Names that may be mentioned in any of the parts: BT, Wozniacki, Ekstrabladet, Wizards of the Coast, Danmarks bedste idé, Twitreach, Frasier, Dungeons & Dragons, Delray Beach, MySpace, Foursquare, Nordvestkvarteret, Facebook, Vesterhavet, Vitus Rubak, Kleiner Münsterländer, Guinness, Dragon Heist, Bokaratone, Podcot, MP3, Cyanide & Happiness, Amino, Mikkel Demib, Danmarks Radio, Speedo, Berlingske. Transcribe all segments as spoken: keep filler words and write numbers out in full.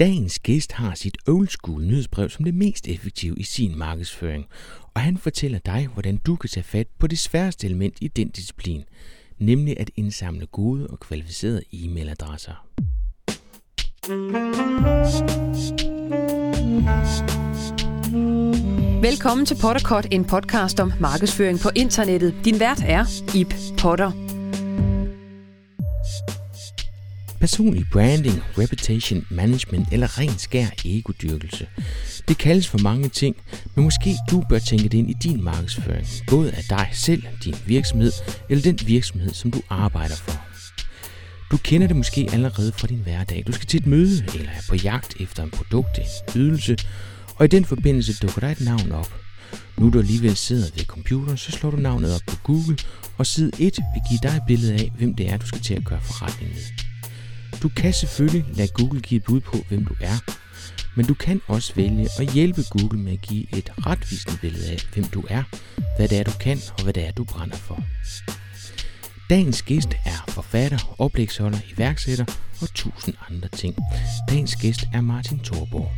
Dagens gæst har sit old school nyhedsbrev som det mest effektive i sin markedsføring, og han fortæller dig, hvordan du kan tage fat på det sværeste element i den disciplin, nemlig at indsamle gode og kvalificerede e-mailadresser. Velkommen til Podcot, en podcast om markedsføring på internettet. Din vært er Ip Potter. Personlig branding, reputation management eller ren skær egodyrkelse. Det kaldes for mange ting, men måske du bør tænke det ind i din markedsføring, både af dig selv, din virksomhed eller den virksomhed, som du arbejder for. Du kender det måske allerede fra din hverdag. Du skal til et møde eller er på jagt efter en produkt, en ydelse, og i den forbindelse dukker der et navn op. Nu du alligevel sidder ved computeren, så slår du navnet op på Google, og side et vil give dig et billede af, hvem det er, du skal til at gøre forretning med. Du kan selvfølgelig lade Google give et bud på, hvem du er, men du kan også vælge at hjælpe Google med at give et retvisende billede af, hvem du er, hvad det er, du kan og hvad det er, du brænder for. Dagens gæst er forfatter, oplægsholder, iværksætter og tusind andre ting. Dagens gæst er Martin Thorborg.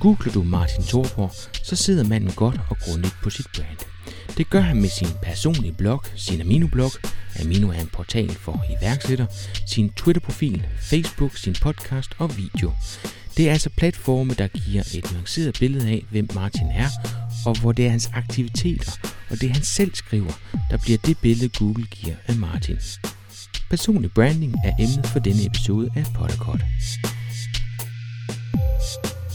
Googler du Martin Thorborg, så sidder manden godt og grundigt på sit brand. Det gør han med sin personlige blog, sin Amino-blog. Amino er en portal for iværksætter, sin Twitter-profil, Facebook, sin podcast og video. Det er altså platforme, der giver et nuanceret billede af, hvem Martin er, og hvor det er hans aktiviteter og det han selv skriver, der bliver det billede Google giver af Martin. Personlig branding er emnet for denne episode af Podcot.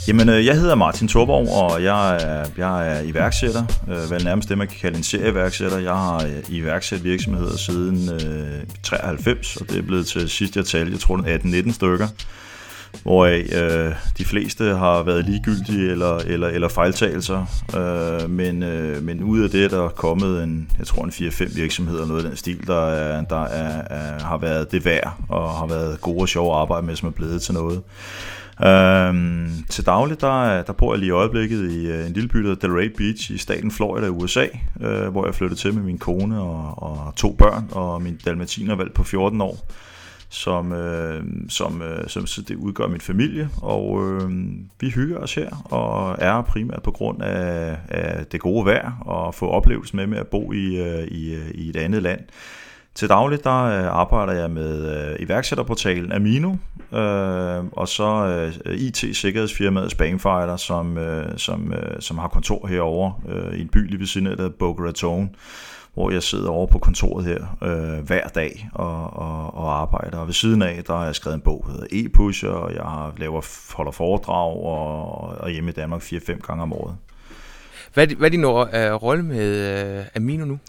Jamen, jeg hedder Martin Thorborg, og jeg er, jeg er iværksætter. Vel nærmest det, man kan kalde en serieiværksætter. Jeg har iværksat virksomheder siden øh, treoghalvfems, og det er blevet til sidst jeg talte, jeg tror atten nitten stykker, hvoraf øh, de fleste har været ligegyldige eller, eller, eller fejltagelser. Øh, men, øh, men ud af det, der er kommet en, jeg tror en fire fem virksomheder, noget af den stil, der, er, der er, er, har været det værd, og har været gode og sjove at arbejde med, som er blevet til noget. Øhm, til dagligt der, der bor jeg lige i øjeblikket i øh, en lille by, der hedder Delray Beach i staten Florida i U S A, øh, hvor jeg flyttede til med min kone og, og to børn og min dalmatinervalg på fjorten år, som, øh, som, øh, som det udgør min familie, og øh, vi hygger os her og er primært på grund af, af det gode vejr og få oplevelsen med med at bo i, øh, i, i et andet land. Til dagligt der arbejder jeg med øh, iværksætterportalen Amino, øh, og så øh, I T-sikkerhedsfirmaet SPAMfighter, som, øh, som, øh, som har kontor herovre øh, i en by lige ved siden af, der hedder Bokaratone, hvor jeg sidder over på kontoret her øh, hver dag og, og, og arbejder. Og ved siden af, der har jeg skrevet en bog, der hedder e-push, og jeg laver, holder foredrag og, og hjemme i Danmark fire fem gange om året. Hvad, hvad er din uh, rolle med uh, Amino nu?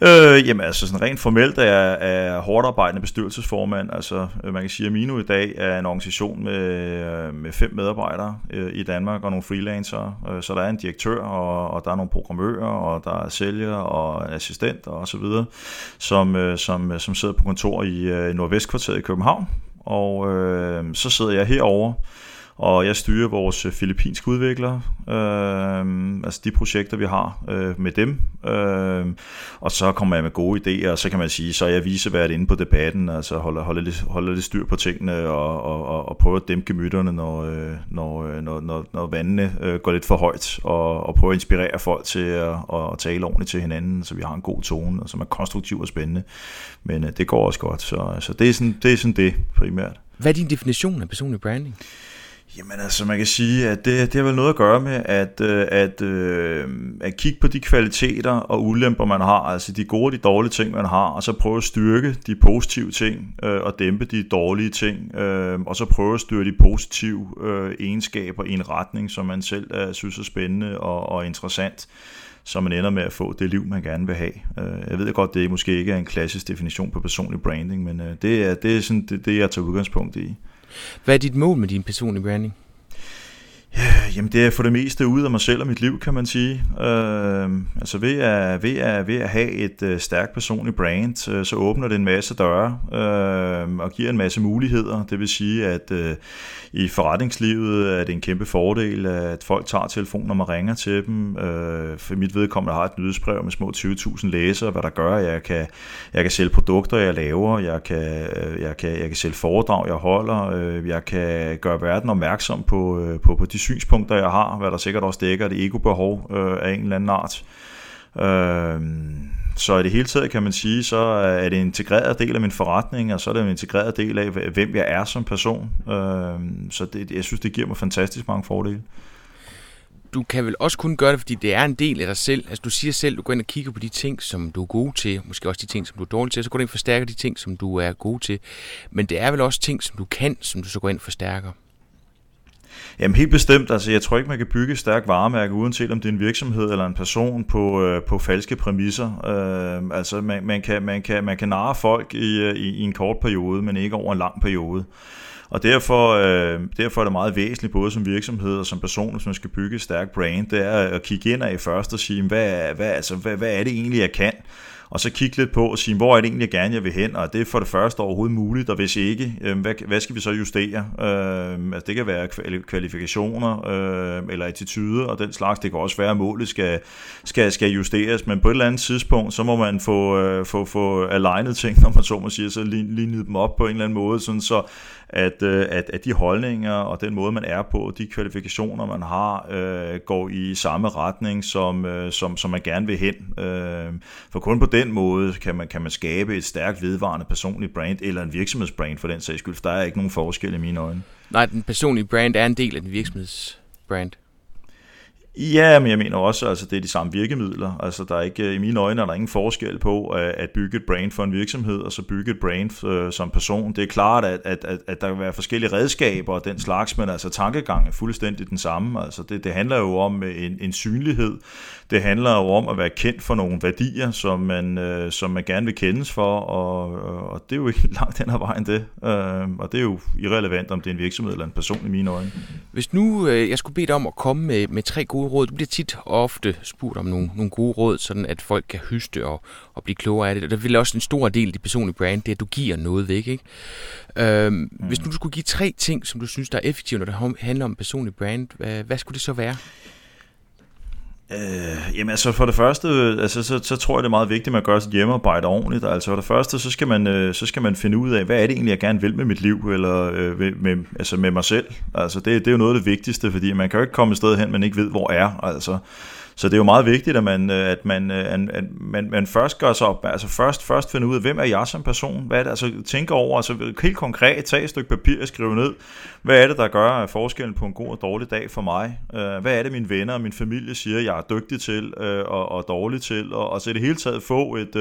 Øh, jamen altså sådan rent formelt er jeg hårdt arbejdende bestyrelsesformand. Altså man kan sige, at Amino i dag er en organisation med, med fem medarbejdere øh, i Danmark og nogle freelancere. Øh, så der er en direktør, og, og der er nogle programmører, og der er sælgere og assistenter og så videre, som, øh, som, som sidder på kontor i øh, Nordvestkvarteret i København. Og øh, så sidder jeg herovre. Og jeg styrer vores filippinske udviklere, øh, altså de projekter, vi har øh, med dem. Øh, og så kommer jeg med gode idéer, og så kan man sige, så jeg viser været inde på debatten, altså holder, holder, lidt, holder lidt styr på tingene, og, og, og, og prøver at dæmpe gemytterne, når, når, når, når, når vandene øh, går lidt for højt, og, og prøver at inspirere folk til at, at tale ordentligt til hinanden, så vi har en god tone, og som er konstruktiv og spændende. Men øh, det går også godt, så, så det, er sådan, det er sådan det primært. Hvad er din definition af personlig branding? Jamen altså, man kan sige, at det, det har vel noget at gøre med at, at, at, at kigge på de kvaliteter og ulemper, man har, altså de gode og de dårlige ting, man har, og så prøve at styrke de positive ting øh, og dæmpe de dårlige ting, øh, og så prøve at styre de positive øh, egenskaber i en retning, som man selv øh, synes er spændende og, og interessant, så man ender med at få det liv, man gerne vil have. Jeg ved godt, det måske ikke er en klassisk definition på personlig branding, men øh, det, er, det er sådan det, det, jeg tager udgangspunkt i. Hvad er dit mål med din personlige branding? Yeah, jamen det er for det meste ud af mig selv og mit liv, kan man sige. Øh, altså ved at, ved, at, ved at have et øh, stærkt personligt brand, øh, så åbner det en masse døre øh, og giver en masse muligheder. Det vil sige, at øh, i forretningslivet er det en kæmpe fordel, at folk tager telefonen, når man ringer til dem. Øh, for mit vedkommende har et nyhedsbrev med små tyve tusind læsere, hvad der gør, at jeg kan, jeg kan sælge produkter, jeg laver, jeg kan, jeg kan, jeg kan sælge foredrag, jeg holder, øh, jeg kan gøre verden opmærksom på, øh, på, på de synspunkter, jeg har, hvad der sikkert også dækker det ego-behov øh, af en eller anden art. Øh, så i det hele taget kan man sige, så er det en integreret del af min forretning, og så er det en integreret del af, hvem jeg er som person. Øh, så det, jeg synes, det giver mig fantastisk mange fordele. Du kan vel også kun gøre det, fordi det er en del af dig selv. Altså du siger selv, du går ind og kigger på de ting, som du er god til, måske også de ting, som du er dårlig til, så går du ind og forstærker de ting, som du er god til. Men det er vel også ting, som du kan, som du så går ind og forstærker. Jamen helt bestemt, altså jeg tror ikke man kan bygge et stærkt varemærke, uanset om det er en virksomhed eller en person, på, øh, på falske præmisser. Øh, altså man, man, kan, man, kan, man kan narre folk i, i, i en kort periode, men ikke over en lang periode. Og derfor, øh, derfor er det meget væsentligt, både som virksomhed og som person, hvis man skal bygge et stærkt brand, det er at kigge ind af først og sige, hvad, hvad, altså, hvad, hvad er det egentlig jeg kan? Og så kigge lidt på og sige, hvor er det egentlig, jeg gerne jeg vil hen, og det er for det første overhovedet muligt, og hvis ikke, hvad skal vi så justere? Øh, altså det kan være kvalifikationer øh, eller attituder og den slags, det kan også være, at målet skal, skal, skal justeres, men på et eller andet tidspunkt, så må man få, øh, få, få alignet ting, når man så må sige, så lignede dem op på en eller anden måde, sådan så at, øh, at, at de holdninger og den måde, man er på, de kvalifikationer, man har, øh, går i samme retning, som, øh, som, som man gerne vil hen. Øh, for kun på den måde kan man, kan man skabe et stærkt, vedvarende personligt brand, eller en virksomhedsbrand for den sags skyld, for der er ikke nogen forskel i mine øjne. Nej, den personlige brand er en del af den virksomhedsbrand. Ja, men jeg mener også, altså det er de samme virkemidler. Altså der er ikke, i mine øjne er der ingen forskel på at bygge et brand for en virksomhed og så bygge et brand øh, som person. Det er klart, at, at, at, at der vil være forskellige redskaber og den slags, men altså tankegang er fuldstændig den samme. Altså det, det handler jo om en, en synlighed. Det handler jo om at være kendt for nogle værdier, som man, øh, som man gerne vil kendes for, og, og det er jo ikke langt hen ad vejen det. Øh, og det er jo irrelevant, om det er en virksomhed eller en person i mine øjne. Hvis nu øh, jeg skulle bede dig om at komme med, med tre gode råd. Du bliver tit ofte spurgt om nogle, nogle gode råd, sådan at folk kan høste og, og blive klogere af det. Og der vil også en stor del af dit personlige brand, det er, at du giver noget væk, ikke? Øhm, mm. Hvis nu du skulle give tre ting, som du synes, der er effektive, når det handler om personlig brand, hvad, hvad skulle det så være? Øh, jamen altså for det første altså, så, så tror jeg det er meget vigtigt at man gør sit hjemmearbejde ordentligt. Altså for det første så skal man, så skal man finde ud af, hvad er det egentlig jeg gerne vil med mit liv, eller øh, med, altså med mig selv. Altså det, det er jo noget af det vigtigste, fordi man kan jo ikke komme et sted hen man ikke ved hvor er. Altså så det er jo meget vigtigt, at man, at man, at man, man først gør sig op, altså først, først finder ud af, hvem er jeg som person? Hvad er det? Altså tænke over, altså helt konkret, tag et stykke papir og skrive ned, hvad er det, der gør forskellen på en god og dårlig dag for mig? Hvad er det, mine venner og min familie siger, jeg er dygtig til og, og dårlig til? Og, og så i det hele taget få et,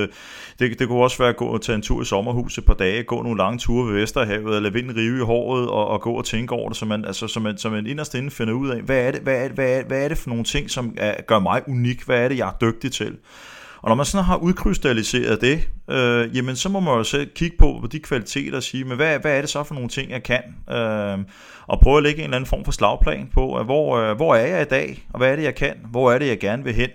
det, det kunne også være at gå og tage en tur i sommerhuset et par dage, gå nogle lange ture ved Vesterhavet, lade vinden rive i håret og, og gå og tænke over det, så man, altså, så man, så man inderst inde finder ud af, hvad er det, hvad er, hvad er, hvad er det for nogle ting, som er, gør mig unik, hvad er det, jeg er dygtig til? Og når man sådan har udkrystalliseret det, øh, jamen så må man jo selv kigge på, på de kvaliteter og sige, men hvad, hvad er det så for nogle ting, jeg kan? Øh, og prøve at lægge en eller anden form for slagplan på, at hvor, øh, hvor er jeg i dag, og hvad er det, jeg kan? Hvor er det, jeg gerne vil hen?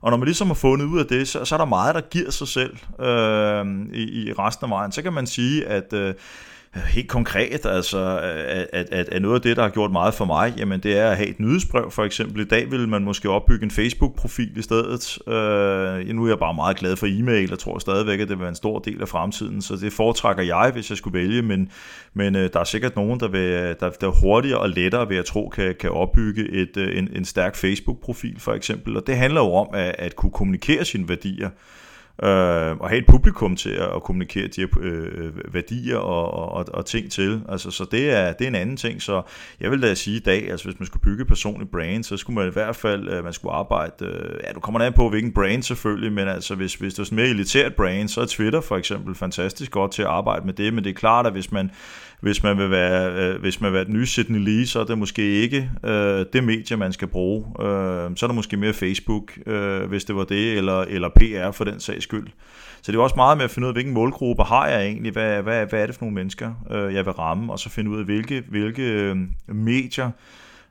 Og når man ligesom har fundet ud af det, så, så er der meget, der giver sig selv øh, i, i resten af vejen. Så kan man sige, at øh, helt konkret, altså, at, at, at noget af det, der har gjort meget for mig, jamen det er at have et nyhedsbrev, for eksempel. I dag ville man måske opbygge en Facebook-profil i stedet. Øh, nu er jeg bare meget glad for e-mail, og tror stadigvæk, at det vil være en stor del af fremtiden, så det foretrækker jeg, hvis jeg skulle vælge, men, men øh, der er sikkert nogen, der, vil, der, der hurtigere og lettere, vil jeg tro, kan, kan opbygge et, øh, en, en stærk Facebook-profil, for eksempel. Og det handler jo om at, at kunne kommunikere sine værdier, og have et publikum til at kommunikere de her øh, værdier og, og, og ting til. Altså, så det er, det er en anden ting. Så jeg vil da sige i dag, altså, hvis man skulle bygge personlig brand, så skulle man i hvert fald øh, man skulle arbejde, øh, ja, du kommer an på hvilken brand selvfølgelig, men altså, hvis, hvis du er sådan mere elitært brand, så er Twitter for eksempel fantastisk godt til at arbejde med det, men det er klart, at hvis man Hvis man vil være, øh, hvis man vil være den nye Sydney Lee, så er det måske ikke øh, det medie, man skal bruge. Øh, så er det måske mere Facebook, øh, hvis det var det, eller, eller P R for den sags skyld. Så det er også meget med at finde ud af, hvilken målgruppe har jeg egentlig, hvad, hvad, hvad er det for nogle mennesker, øh, jeg vil ramme, og så finde ud af, hvilke, hvilke øh, medier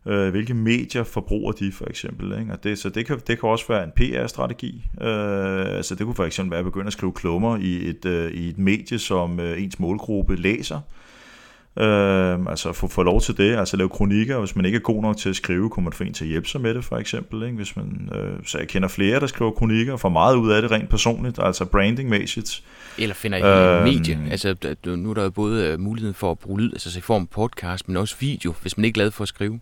Øh, hvilke medier forbruger de for eksempel, ikke? Og det, så det kan, det kan også være en P R-strategi. Øh, altså det kunne for eksempel være at begynde at skrive klummer i et, øh, i et medie, som øh, ens målgruppe læser. Øh, altså få, få lov til det, altså lave kronikker. Hvis man ikke er god nok til at skrive, kunne man få en til at hjælpe sig med det for eksempel, ikke? Hvis man, øh, så jeg kender flere, der skriver kronikker og får meget ud af det rent personligt, altså branding-mæssigt. Eller finder et øh, medie, altså nu er der jo både muligheden for at bruge lyd, altså i form af podcast, men også video, hvis man ikke er glad for at skrive.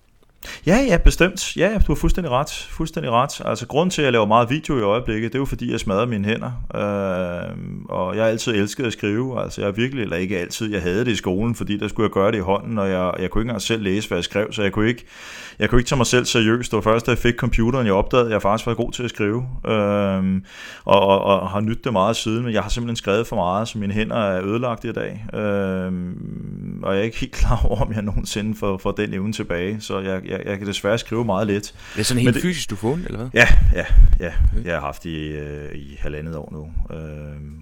Ja, ja, bestemt. Ja, du har fuldstændig ret. Fuldstændig ret. Altså, grunden til, at jeg laver meget video i øjeblikket, det er jo, fordi jeg smadrer mine hænder. Øh, og jeg har altid elsket at skrive. Altså, jeg virkelig, eller ikke altid, jeg havde det i skolen, fordi der skulle jeg gøre det i hånden, og jeg, jeg kunne ikke engang selv læse, hvad jeg skrev, så jeg kunne ikke, jeg kunne ikke tage mig selv seriøst. Det var først, da jeg fik computeren, jeg opdagede, at jeg faktisk var god til at skrive. Øh, og, og, og har nydt det meget siden, men jeg har simpelthen skrevet for meget, så mine hænder er ødelagt i dag. Øh, og jeg er ikke helt klar over, om jeg nogensinde får, får den evne tilbage, så jeg Jeg, jeg kan desværre skrive meget lidt. Det er sådan helt det, fysisk, du får den, eller hvad? Ja, ja, ja. Jeg har haft det i, øh, i halvandet år nu, øh,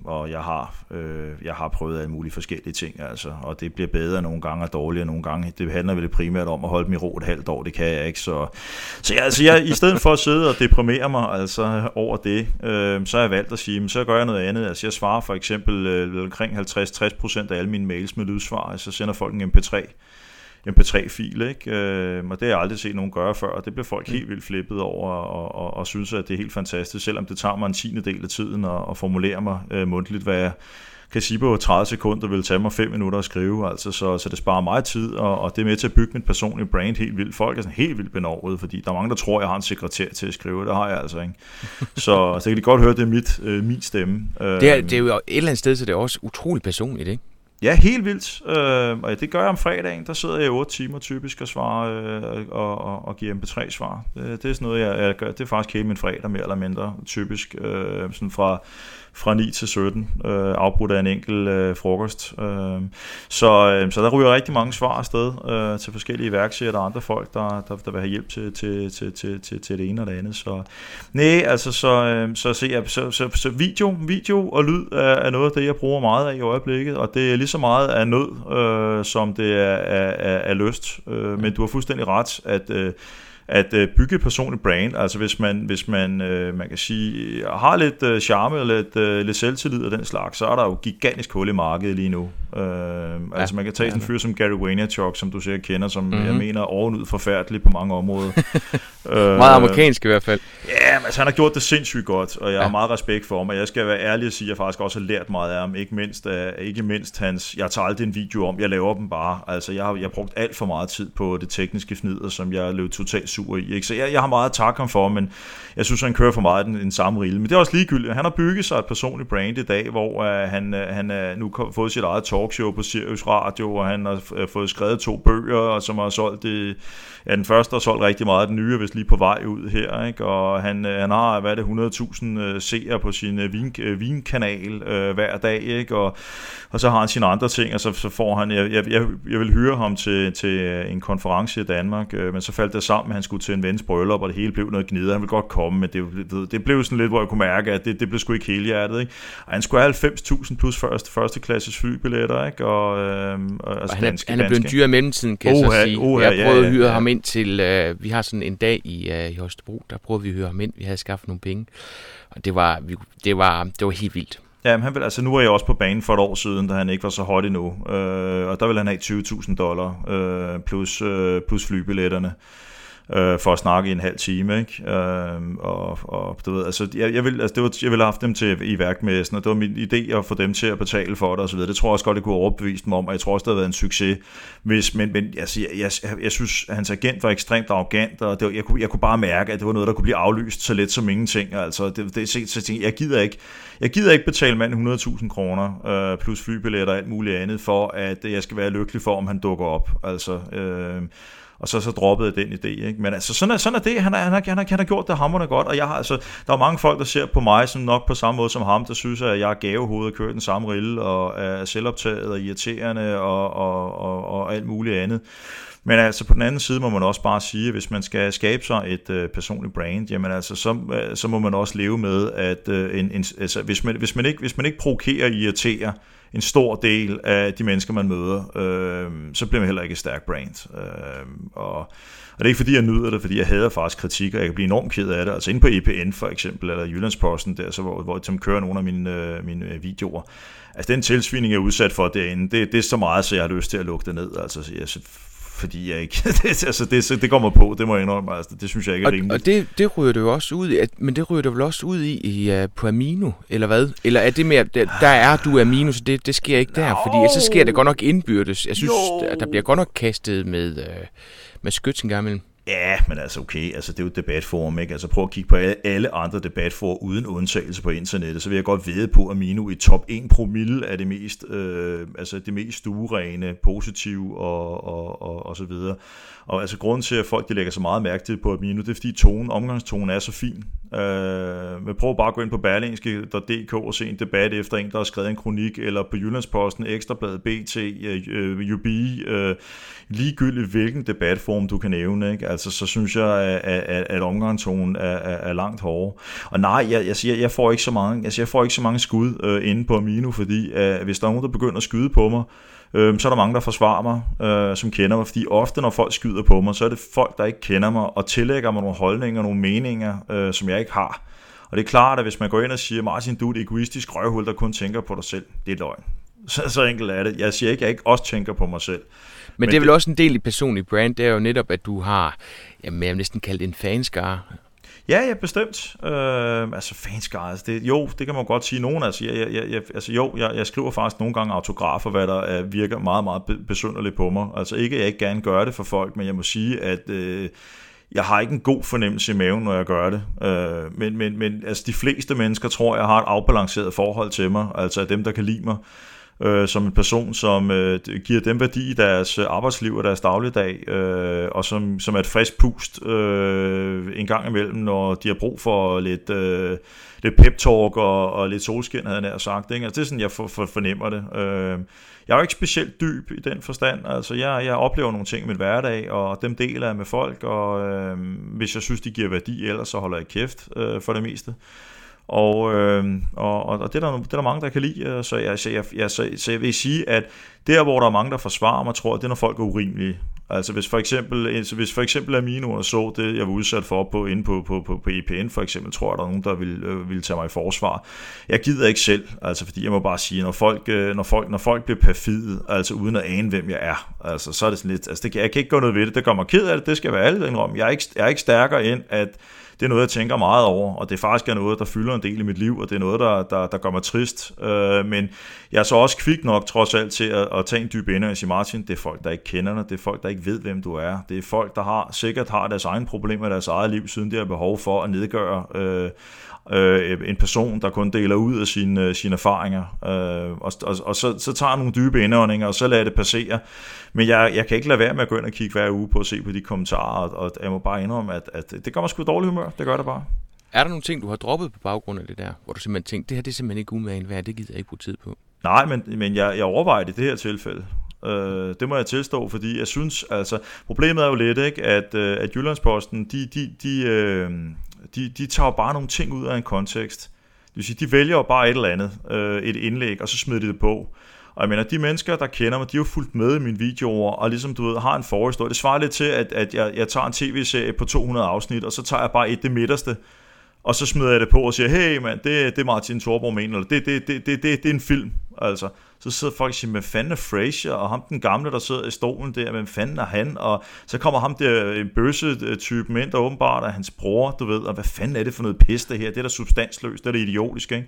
og jeg har, øh, jeg har prøvet alle mulige forskellige ting, altså, og det bliver bedre nogle gange og dårligere nogle gange. Det handler vel primært om at holde dem i ro et halvt år, det kan jeg ikke, så, så jeg, altså, jeg, i stedet for at sidde og deprimere mig altså, over det, øh, så har jeg valgt at sige, men så gør jeg noget andet. Altså, jeg svarer for eksempel øh, omkring halvtreds til tres procent af alle mine mails med lydsvar, så altså, sender folk en M P tre. M P tre-fil, ikke? Øh, og det har jeg aldrig set nogen gøre før, og det blev folk helt vildt flippet over, og, og, og synes, at det er helt fantastisk, selvom det tager mig en tiende del af tiden at, at formulere mig øh, mundtligt, hvad jeg kan sige på tredive sekunder, vil tage mig fem minutter at skrive, altså, så, så det sparer mig tid, og, og det er med til at bygge mit personlige brand helt vildt. Folk er sådan helt vildt benovet, fordi der er mange, der tror, jeg har en sekretær til at skrive, det har jeg altså ikke. Så altså, kan de godt høre, det er mit, øh, min stemme. Øh, det, er, det er jo et eller andet sted, så det er også utroligt personligt, ikke? Ja, helt vildt, øh, og det gør jeg om fredagen, der sidder jeg i otte timer typisk og svarer øh, og, og, og giver M P tre-svar. Det, det er sådan noget, jeg, jeg gør, det er faktisk hele min fredag mere eller mindre, typisk øh, sådan fra, fra ni til sytten, øh, afbrudt af en enkelt øh, frokost. Øh, så, øh, så der ryger rigtig mange svar afsted øh, til forskellige iværksættere og andre folk, der, der, der vil have hjælp til, til, til, til, til, til det ene og det andet. Så, nej, altså, så, øh, så, så, så, så, så video, video og lyd er, er noget af det, jeg bruger meget af i øjeblikket, og det er så meget af nød, øh, som det er, er, er lyst. Øh, men du har fuldstændig ret, at, øh, at øh, bygge et personligt brand, altså hvis man, hvis man, øh, man kan sige, har lidt øh, charme eller lidt, øh, lidt selvtillid og den slags, så er der jo gigantisk hul i markedet lige nu. Øh, ja, altså man kan tage ja, en fyr som Gary Vaynerchuk, som du sikkert kender, som mm-hmm. jeg mener er ovenud forfærdelig på mange områder. øh, meget amerikansk i hvert fald. Ja, men altså, han har gjort det sindssygt godt, og jeg ja. har meget respekt for ham, og jeg skal være ærlig og sige, at jeg faktisk også har lært meget af ham, ikke mindst, af, ikke mindst hans, jeg tager aldrig en video om, jeg laver dem bare, altså jeg har, jeg har brugt alt for meget tid på det tekniske fnider, som jeg løb totalt sur i, ikke? Så jeg, jeg har meget at takke ham for, men jeg synes, han kører for meget den, den samme rille, men det er også ligegyldigt. Han har bygget sig et personligt brand i dag, hvor øh, han, øh, han øh, nu har fået sit eget talk show på Sirius Radio, og han har fået skrevet to bøger, og som har solgt det, ja, den første har solgt rigtig meget, den nye er vist lige på vej ud her, ikke? Og han, han har, hvad er det, hundrede tusind seere på sin vin, vinkanal øh, hver dag, ikke? Og, og så har han sine andre ting, og så, så får han, jeg, jeg, jeg vil hyre ham til, til en konference i Danmark, øh, men så faldt det sammen, han skulle til en vens bryllup, og det hele blev noget gnider, han ville godt komme, men det, det blev sådan lidt, hvor jeg kunne mærke, at det, det blev sgu ikke helhjertet, ikke? Og han skulle have halvfems tusind plus første, første klasses flybilletter, ikke? Og, øh, og altså han, er, danske, han er blevet danske. Dyr i mellemtiden, kan oha, jeg så sige. Oha, jeg prøvede ja, ja, at hyre ja. ham ind til, øh, vi har sådan en dag i, øh, i Østerbro, der prøvede vi at hyre ham ind, vi havde skaffet nogle penge, og det var, vi, det var, det var helt vildt. Ja, men han vil, altså nu er jeg også på banen for et år siden, da han ikke var så hot endnu, øh, og der ville han have tyve tusind dollar øh, plus, øh, plus flybilletterne. Øh, for at snakke i en halv time, ikke? Øh, og, og du ved, altså, jeg, jeg ville altså, det var, jeg ville have haft dem til i værkmessen, og det var min idé at få dem til at betale for det og så videre. Det tror jeg også godt, det kunne overbevise dem om, og jeg tror også, det havde været en succes. Hvis, men men altså, jeg, jeg, jeg, jeg synes, hans agent var ekstremt arrogant, og det var, jeg, kunne, jeg kunne bare mærke, at det var noget, der kunne blive aflyst så let som ingenting. Altså, det, det, så, så tænkte, jeg gider ikke, jeg gider ikke betale manden hundrede tusind kroner øh, plus flybilletter og alt muligt andet, for at jeg skal være lykkelig for, om han dukker op. Altså... Øh, og så, så droppede jeg den idé, ikke? Men altså, sådan er, sådan er det, han, er, han, er, han, er, han har gjort det hamrende godt, og jeg har, altså, der er mange folk, der ser på mig som nok på samme måde som ham, der synes, at jeg er gavehovedet og kører den samme rille, og er selvoptaget og irriterende og, og, og, og alt muligt andet. Men altså på den anden side må man også bare sige, at hvis man skal skabe sig et øh, personligt brand, jamen altså så, øh, så må man også leve med, at øh, en, en, altså, hvis, man, hvis, man ikke, hvis man ikke provokerer og irriterer en stor del af de mennesker, man møder, øh, så bliver man heller ikke et stærkt brand. Øh, og, og det er ikke fordi, jeg nyder det, fordi jeg hader faktisk kritik, og jeg kan blive enormt ked af det. Altså inde på E P N for eksempel, eller Jyllandsposten, der, så, hvor, hvor jeg kører nogle af mine, mine videoer. Altså den tilsvining, jeg er udsat for derinde, det, det er så meget, så jeg har lyst til at lukke det ned. Altså jeg fordi jeg ikke, det, altså det, det kommer på, det må jeg indrømme, altså det synes jeg ikke er rimeligt. Og, og det, det ryger det jo også ud i, at, men det ryger det vel også ud i, i på Amino, eller hvad? Eller er det mere, der, der er du Amino, så det, det sker ikke der, no. Fordi altså sker det godt nok indbyrdes. Jeg synes, at der bliver godt nok kastet med, øh, med skyts en gang imellem. Ja, men altså okay, altså det er jo et debatforum, ikke? Altså prøv at kigge på alle, alle andre debatforum uden undtagelse på internettet, så vil jeg godt vide på, at Amino i top en promille er det mest, øh, altså det mest stuerene, positive og, og, og, og så videre. Og altså grunden til, at folk de lægger så meget mærke til på Amino, det er fordi tonen, omgangstonen er så fin. Øh, men prøv bare at gå ind på berlingske punktum d k og se en debat efter en, der har skrevet en kronik, eller på Jyllandsposten, Ekstrabladet, B T, øh, U B, øh, ligegyldigt hvilken debatform du kan nævne, ikke? Altså, så synes jeg, at, at, at omgangstonen er, er, er langt hårdere. Og nej, jeg, jeg siger, jeg får ikke så mange, altså, jeg får ikke så mange skud øh, inde på Amino, fordi øh, hvis der er nogen, der begynder at skyde på mig, øh, så er der mange, der forsvarer mig, øh, som kender mig, fordi ofte, når folk skyder på mig, så er det folk, der ikke kender mig, og tillægger mig nogle holdninger, nogle meninger, øh, som jeg ikke har. Og det er klart, at hvis man går ind og siger, Martin, du er et egoistisk røvhul, der kun tænker på dig selv, det er løgn. Så, så enkelt er det. Jeg siger ikke, at jeg ikke også tænker på mig selv. Men, Men det er vel det, også en del i personlig brand, det er jo netop, at du har, jamen, jeg vil næsten kalde det en fanskare. Ja, ja, bestemt. Øh, altså fanskare, altså det, jo, det kan man godt sige. Nogen, altså, jeg, jeg, jeg, altså jo, jeg, jeg skriver faktisk nogle gange autografer, hvad der uh, virker meget, meget besynderligt på mig. Altså ikke, at jeg ikke gerne gør det for folk, men jeg må sige, at øh, jeg har ikke en god fornemmelse i maven, når jeg gør det. Øh, men men, men altså, de fleste mennesker tror, jeg har et afbalanceret forhold til mig, altså dem, der kan lide mig. Øh, som en person, som øh, giver dem værdi i deres arbejdsliv og deres dagligdag, øh, og som, som er et frisk pust øh, en gang imellem, når de har brug for lidt, øh, lidt pep-talk og, og lidt solskin, havde jeg nær sagt. Ikke? Altså, det er sådan, jeg for, for, fornemmer det. Øh, jeg er jo ikke specielt dyb i den forstand. Altså, jeg, jeg oplever nogle ting i mit hverdag, og dem deler jeg med folk, og øh, hvis jeg synes, de giver værdi, ellers så holder jeg kæft øh, for det meste. Og, øh, og, og det, er der, det er der mange, der kan lide, så jeg, så, jeg, jeg, så, så jeg vil sige, at der, hvor der er mange, der forsvarer mig, tror jeg, det er, når folk er urimelige. Altså hvis for eksempel, hvis for eksempel Amino så det, jeg var udsat for på, inde på, på, på, på E P N for eksempel, tror jeg, der er nogen, der vil, øh, vil tage mig i forsvar. Jeg gider ikke selv, altså fordi jeg må bare sige, når folk, øh, når folk, når folk bliver perfide, altså uden at ane, hvem jeg er, altså så er det sådan lidt, altså det, jeg kan ikke gøre noget ved det, det gør mig ked af det, det skal være alle indrømme. Jeg er ikke, jeg er ikke stærkere end, at det er noget, jeg tænker meget over, og det er faktisk er noget, der fylder en del i mit liv, og det er noget, der, der, der gør mig trist. Øh, men jeg er så også kvik nok, trods alt, til at, at tage en dyb indre og sige, Martin, det er folk, der ikke kender dig, det er folk, der ikke ved, hvem du er. Det er folk, der har sikkert har deres egne problemer i deres eget liv, siden de har behov for at nedgøre øh, øh, en person, der kun deler ud af sine, sine erfaringer. Øh, og og, og så, så tager jeg nogle dybe indåndinger, og så lader det passere. Men jeg, jeg kan ikke lade være med at gå ind og kigge hver uge på at se på de kommentarer, og, og jeg må bare indrømme, at, at det gør mig sgu dårlig humør. Det gør det bare. Er der nogle ting, du har droppet på baggrund af det der, hvor du simpelthen tænkte, det her det er simpelthen ikke umagen værd, det gider jeg ikke bruge tid på? Nej, men, men jeg, jeg overvejer det i det her tilfælde. Øh, det må jeg tilstå, fordi jeg synes, altså problemet er jo lidt, ikke, at, at Jyllandsposten, de, de, de, de, de tager bare nogle ting ud af en kontekst. Det vil sige, de vælger jo bare et eller andet, et indlæg, og så smider de det på. Og jeg mener, de mennesker, der kender mig, de har jo fulgt med i mine videoer, og ligesom du ved, har en forhistorie. Det svarer lidt til, at, at jeg, jeg tager en tv-serie på to hundrede afsnit, og så tager jeg bare et det midterste, og så smider jeg det på og siger, hey mand, det, det er Martin Thorborg mener, eller det, det, det, det, det, det er en film. Altså, så sidder folk og siger, hvad fanden er Frasier, og ham den gamle, der sidder i stolen der, hvad fanden er han, og så kommer ham der bøsse-typen ind, der åbenbart er hans bror, du ved, og hvad fanden er det for noget pis det her, det er da substansløst, det er da idiotisk, ikke?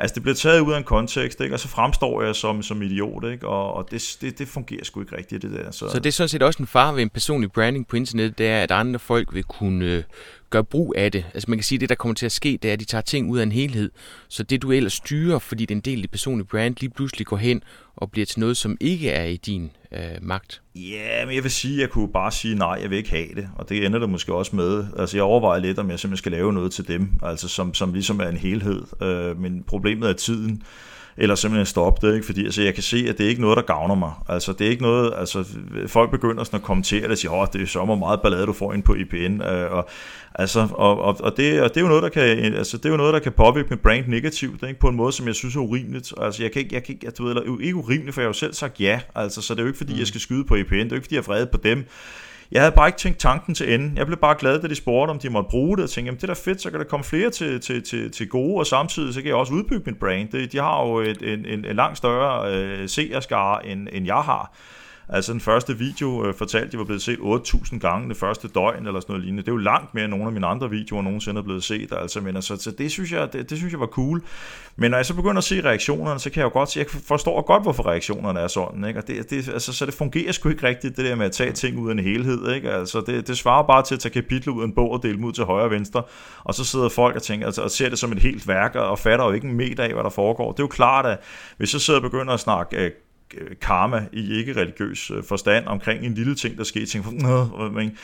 Altså det bliver taget ud af en kontekst, ikke? Og så fremstår jeg som, som idiot, ikke? Og, og det, det, det fungerer sgu ikke rigtigt, det der. Så, så det er sådan set også en fare ved en personlig branding på internet, det er, at andre folk vil kunne gøre brug af det. Altså man kan sige, at det der kommer til at ske, det er, at de tager ting ud af en helhed, så det du ellers styrer, fordi det er en del af det personlige brand, lige pludselig går hen og bliver til noget, som ikke er i din øh, magt? Ja, yeah, men jeg vil sige, jeg kunne bare sige, nej, jeg vil ikke have det, og det ender det måske også med, altså jeg overvejer lidt, om jeg simpelthen skal lave noget til dem, altså som, som ligesom er en helhed, øh, men problemet er tiden. eller simpelthen stoppe det, ikke? Fordi altså, jeg kan se, at det er ikke noget, der gavner mig. Altså, det er ikke noget, altså, folk begynder sådan at kommentere det og sige, åh, det er så meget ballade, du får ind på E P N, øh, og altså, og, og, og, det, og det er jo noget, der kan, altså, det er jo noget, der kan påvirke mit brand negativt, ikke? På en måde, som jeg synes er urimeligt. Altså, jeg kan ikke, jeg kan ikke, jeg, du ved, eller, ikke urimeligt, for jeg har jo selv sagt ja, altså, så det er jo ikke, fordi jeg skal skyde på E P N, det er jo ikke, fordi jeg er vred på dem. Jeg havde bare ikke tænkt tanken til ende. Jeg blev bare glad, da de spurgte, om de måtte bruge det. Jeg tænkte, jamen det er da fedt, så kan der komme flere til, til, til, til gode, og samtidig så kan jeg også udbygge mit brand. De, de har jo et, en, en, en langt større øh, seerskare, end, end jeg har. Altså den første video øh, fortalte, de var blevet set otte tusind gange det første døgn, eller sådan noget lignende. Det er jo langt mere end nogle af mine andre videoer nogensinde er blevet set. Altså, men altså, så det, synes jeg, det, det synes jeg var cool. Men når jeg så begynder at se reaktionerne, så kan jeg jo godt se, jeg forstår godt, hvorfor reaktionerne er sådan, ikke? Og det, det, altså, så det fungerer sgu ikke rigtigt, det der med at tage ting ud af en helhed, ikke? Altså, det, det svarer bare til at tage kapitler ud af en bog og dele dem ud til højre og venstre, og så sidder folk og tænker, altså, og ser det som et helt værk, og fatter jo ikke en meter af, hvad der foregår. Det er jo klart, at hvis jeg sidder og begynder at snakke øh, karma i ikke-religiøs forstand omkring en lille ting, der skete. Jeg tænkte, men,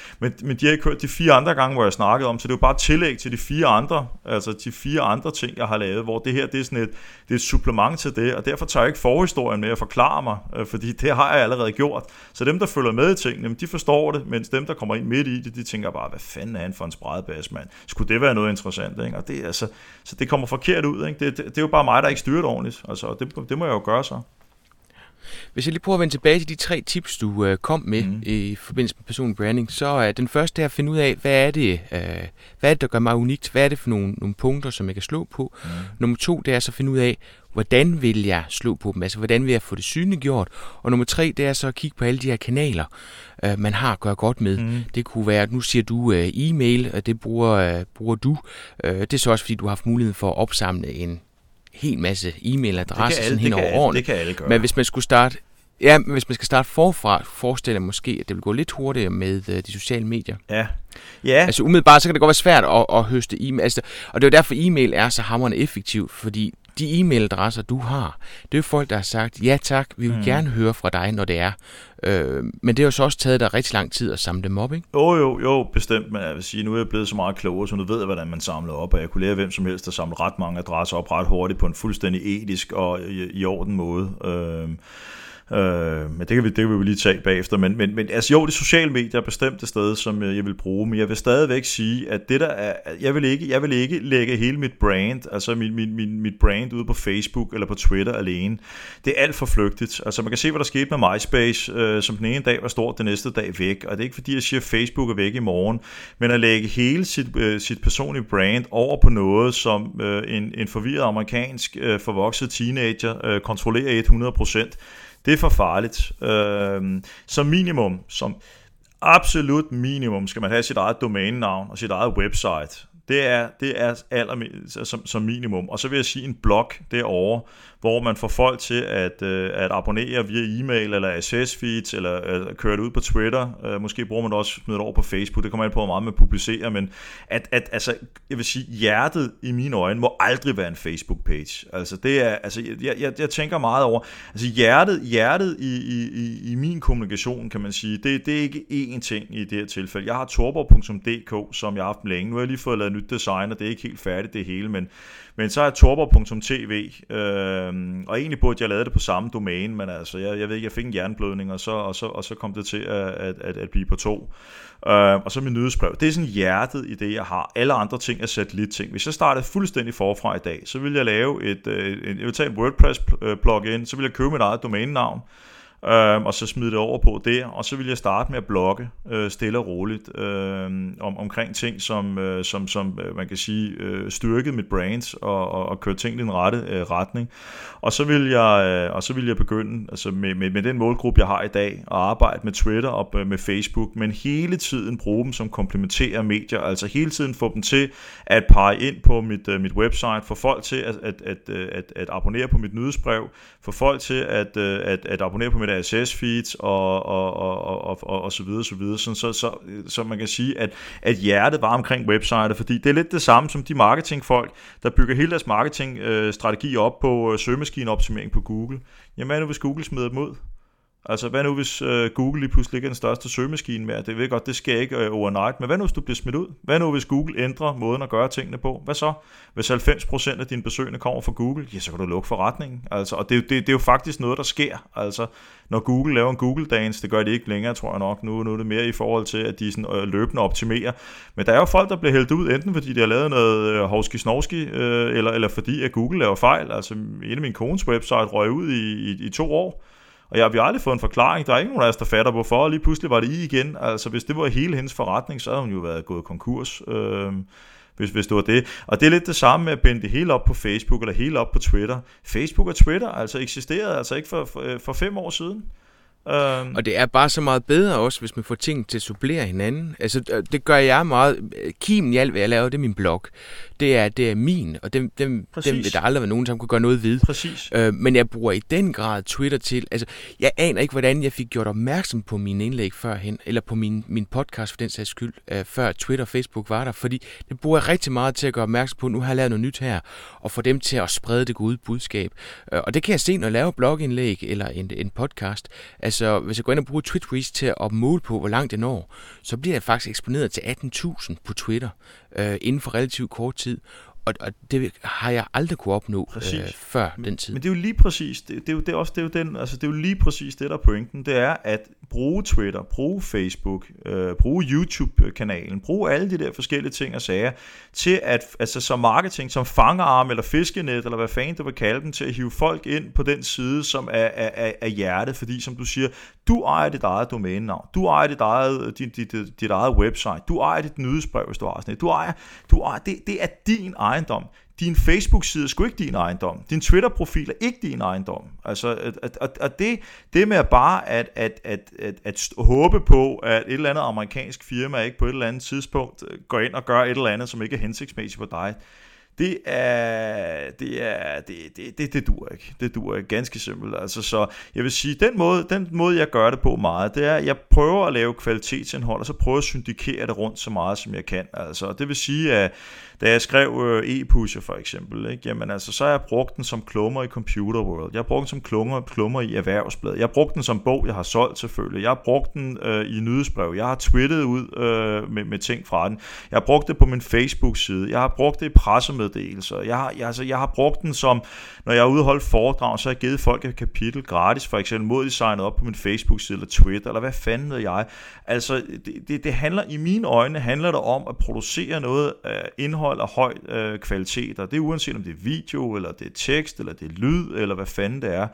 men de har ikke hørt de fire andre gange, hvor jeg snakkede om, så det er jo bare tillæg til de fire andre, altså de fire andre ting, jeg har lavet, hvor det her, det er sådan et, det er et supplement til det, og derfor tager jeg ikke forhistorien med at forklare mig, fordi det har jeg allerede gjort. Så dem, der følger med i tingene, de forstår det, mens dem, der kommer ind midt i det, de tænker bare, hvad fanden er han for en spredebas, mand? Skulle det være noget interessant, ikke? Og det, altså, så det kommer forkert ud, ikke? Det, det, det er jo bare mig, der ikke styrer det ordentligt, altså, det, det må jeg jo gøre så. Hvis jeg lige prøver at vende tilbage til de tre tips, du øh, kom med mm. i forbindelse med personlig branding, så er øh, den første her at finde ud af, hvad er det, øh, hvad er det, der gør mig unikt? Hvad er det for nogle, nogle punkter, som jeg kan slå på? Mm. Nummer to, det er så at finde ud af, hvordan vil jeg slå på dem? Altså, hvordan vil jeg få det synliggjort? Og nummer tre, det er så at kigge på alle de her kanaler, øh, man har at gøre godt med. Mm. Det kunne være, nu siger du øh, e-mail, og det bruger, øh, bruger du. Øh, det er så også, fordi du har haft mulighed for at opsamle en helt masse e-mailadresser sådan hen over årene. Det kan alle gøre. Men hvis man skulle starte, ja, men hvis man skal starte forfra, forestiller jeg måske, at det vil gå lidt hurtigere med øh, de sociale medier. Ja. Ja. Altså umiddelbart, så kan det godt være svært at, at høste e-mail. Altså, og det er jo derfor, e-mail er så hamrende effektivt, fordi de e-mailadresser, du har, det er jo folk, der har sagt, ja tak, vi vil mm. gerne høre fra dig, når det er. Øh, men det har jo så også taget dig rigtig lang tid at samle dem op, ikke? Jo, jo, jo, bestemt. Men jeg vil sige, nu er jeg blevet så meget klogere, så nu ved jeg, hvordan man samler op, og jeg kunne lære hvem som helst, der samler ret mange adresser op ret hurtigt på en fuldstændig etisk og i, i orden måde. Øh, Øh, men det kan vi, det kan vi lige tage bagefter, men, men, men altså jo, de sociale medier er bestemt et sted, som jeg vil bruge, men jeg vil stadigvæk sige, at det der er, jeg vil ikke, jeg vil ikke lægge hele mit brand, altså min, min, min, mit brand ude på Facebook eller på Twitter alene. Det er alt for flygtigt, altså man kan se, hvad der skete med MySpace, øh, som den ene dag var stort, den næste dag væk, og det er ikke fordi, jeg siger, at Facebook er væk i morgen, men at lægge hele sit, øh, sit personlige brand over på noget, som øh, en, en forvirret amerikansk øh, forvokset teenager øh, kontrollerer hundrede procent. Det er for farligt. Øh, som minimum, som absolut minimum, skal man have sit eget domænenavn og sit eget website. Det er, det er allermest, som, som minimum. Og så vil jeg sige en blog derovre, hvor man får folk til at, øh, at abonnere via e-mail eller S S feeds, eller øh, køre det ud på Twitter. Øh, måske bruger man det også noget over på Facebook. Det kommer an på, hvor meget man publicerer. Men at, at, altså, jeg vil sige, hjertet i mine øjne må aldrig være en Facebook-page. Altså, det er, altså, jeg, jeg, jeg tænker meget over. Altså, hjertet, hjertet i, i, i, i min kommunikation, kan man sige, det, det er ikke én ting i det her tilfælde. Jeg har torborg punktum d k, som jeg har haft længe. Nu har jeg lige fået lavet nyt design, og det er ikke helt færdigt det hele, men, men så er torborg punktum t v, øh, og egentlig burde jeg lave det på samme domæne, men altså, jeg, jeg ved ikke, jeg fik en hjerneblødning, og så, og så, og så kom det til at, at, at blive på to. Øh, og så min nyhedsbrev. Det er sådan hjertet i det, jeg har. Alle andre ting er satellitting. Hvis jeg startede fuldstændig forfra i dag, så ville jeg lave et, øh, jeg vil tage en WordPress-plugin, så ville jeg købe mit eget domænenavn, Øhm, og så smide det over på der, og så vil jeg starte med at blogge øh, stille og roligt øh, om, omkring ting, som, øh, som, som man kan sige, øh, styrkede mit brand og, og, og kørte ting i den rette øh, retning. Og så vil jeg, øh, og så vil jeg begynde altså med, med, med den målgruppe, jeg har i dag, at arbejde med Twitter og øh, med Facebook, men hele tiden bruge dem som komplementerer medier, altså hele tiden få dem til at pege ind på mit, øh, mit website, få folk til at, at, at, at, at abonnere på mit nyhedsbrev, få folk til at, at, at abonnere på mit S S feeds og, og, og, og, og, og så videre, så videre. Så, så, så, så man kan sige, at, at hjertet var omkring websider, fordi det er lidt det samme som de marketingfolk, der bygger hele deres marketingstrategi øh, op på øh, søgemaskineoptimering på Google. Jamen, nu hvis Google smider dem ud? Altså, hvad nu hvis øh, Google lige pludselig ikke er den største søgemaskine mere? Det ved godt, det sker ikke øh, overnight, men hvad nu hvis du bliver smidt ud? Hvad nu hvis Google ændrer måden at gøre tingene på? Hvad så? Hvis halvfems procent af dine besøgende kommer fra Google, ja, så kan du lukke forretningen. Altså, og det, det, det er jo faktisk noget, der sker. Altså, når Google laver en Google-dance, det gør de ikke længere, tror jeg nok. Nu, nu er det mere i forhold til, at de sådan, øh, løbende optimerer. Men der er jo folk, der bliver hældt ud, enten fordi de har lavet noget øh, hovski-snovski, øh, eller, eller fordi at Google laver fejl. Altså, en af min kones website røg ud i, i, i to år. Og jeg har aldrig fået en forklaring. Der er ikke nogen af os, der fatter hvorfor, og lige pludselig var det I igen. Altså, hvis det var hele hendes forretning, så havde hun jo været gået konkurs, øh, hvis, hvis det var det. Og det er lidt det samme med at binde det hele op på Facebook, eller hele op på Twitter. Facebook og Twitter altså eksisterede altså ikke for, for, for fem år siden. Øh. Og det er bare så meget bedre også, hvis man får ting til at supplere hinanden. Altså, det gør jeg meget. Kimen i alt, hvad jeg laver, det er min blog. Det er, det er min, og dem, dem, dem vil der aldrig være nogen, som kan gøre noget ved. Præcis. Øh, men jeg bruger i den grad Twitter til, altså jeg aner ikke, hvordan jeg fik gjort opmærksom på mine indlæg førhen, eller på min, min podcast for den sags skyld, øh, før Twitter og Facebook var der, fordi det bruger jeg rigtig meget til at gøre opmærksom på, nu har jeg lavet noget nyt her, og få dem til at sprede det gode budskab. Øh, og det kan jeg se, når jeg laver blogindlæg eller en, en podcast. Altså, hvis jeg går ind og bruger Twitreach til at måle på, hvor langt det når, så bliver jeg faktisk eksponeret til atten tusind på Twitter, øh, inden for relativt kort tid. Tid, og, og det har jeg aldrig kunne opnå øh, før men, den tid. Men det er jo lige præcis det, det er jo det også det er jo den altså det er jo lige præcis det der er pointen. Det er at bruge Twitter, bruge Facebook, øh, bruge YouTube kanalen, bruge alle de der forskellige ting og sager til at altså som marketing, som fangerarm eller fiskenet eller hvad fanden du vil kalde dem, til at hive folk ind på den side som er af af hjertet, fordi som du siger, du ejer dit eget domænenavn, du ejer dit eget, dit, dit, dit, dit eget website, du ejer dit nyhedsbrev, hvis du har sådan et. Du ejer, du ejer det, det er din ejendom. Din Facebook-side er sgu ikke din ejendom. Din Twitter-profil er ikke din ejendom. Altså, at, at, at det, det med bare at, at, at, at, at håbe på, at et eller andet amerikansk firma ikke på et eller andet tidspunkt går ind og gør et eller andet, som ikke er hensigtsmæssigt for dig, Det er, det er, det, det, det, det dur ikke, det dur ikke, ganske simpelt, altså så, jeg vil sige, den måde, den måde jeg gør det på meget, det er, jeg prøver at lave kvalitetsindhold, og så prøver at syndikere det rundt så meget som jeg kan, altså, det vil sige, at da jeg skrev e-push for eksempel, ikke? Jamen altså, så har jeg brugt den som klummer i Computer World, jeg har brugt den som klummer, klummer i Erhvervsbladet, jeg har brugt den som bog, jeg har solgt selvfølgelig, jeg har brugt den øh, i nyhedsbrev, jeg har twittet ud øh, med, med ting fra den, jeg har brugt det på min Facebook-side, jeg har brugt det i pressemøder, delser. Jeg har, jeg, altså, jeg har brugt den som, når jeg har udholdt foredrag, så har jeg givet folk et kapitel gratis, for eksempel moddesignet op på min Facebook-side eller Twitter, eller hvad fanden ved jeg. Altså, det, det, det handler, i mine øjne, handler det om at producere noget øh, indhold af høj øh, kvalitet, og det er uanset om det er video, eller det er tekst, eller det er lyd, eller hvad fanden det er.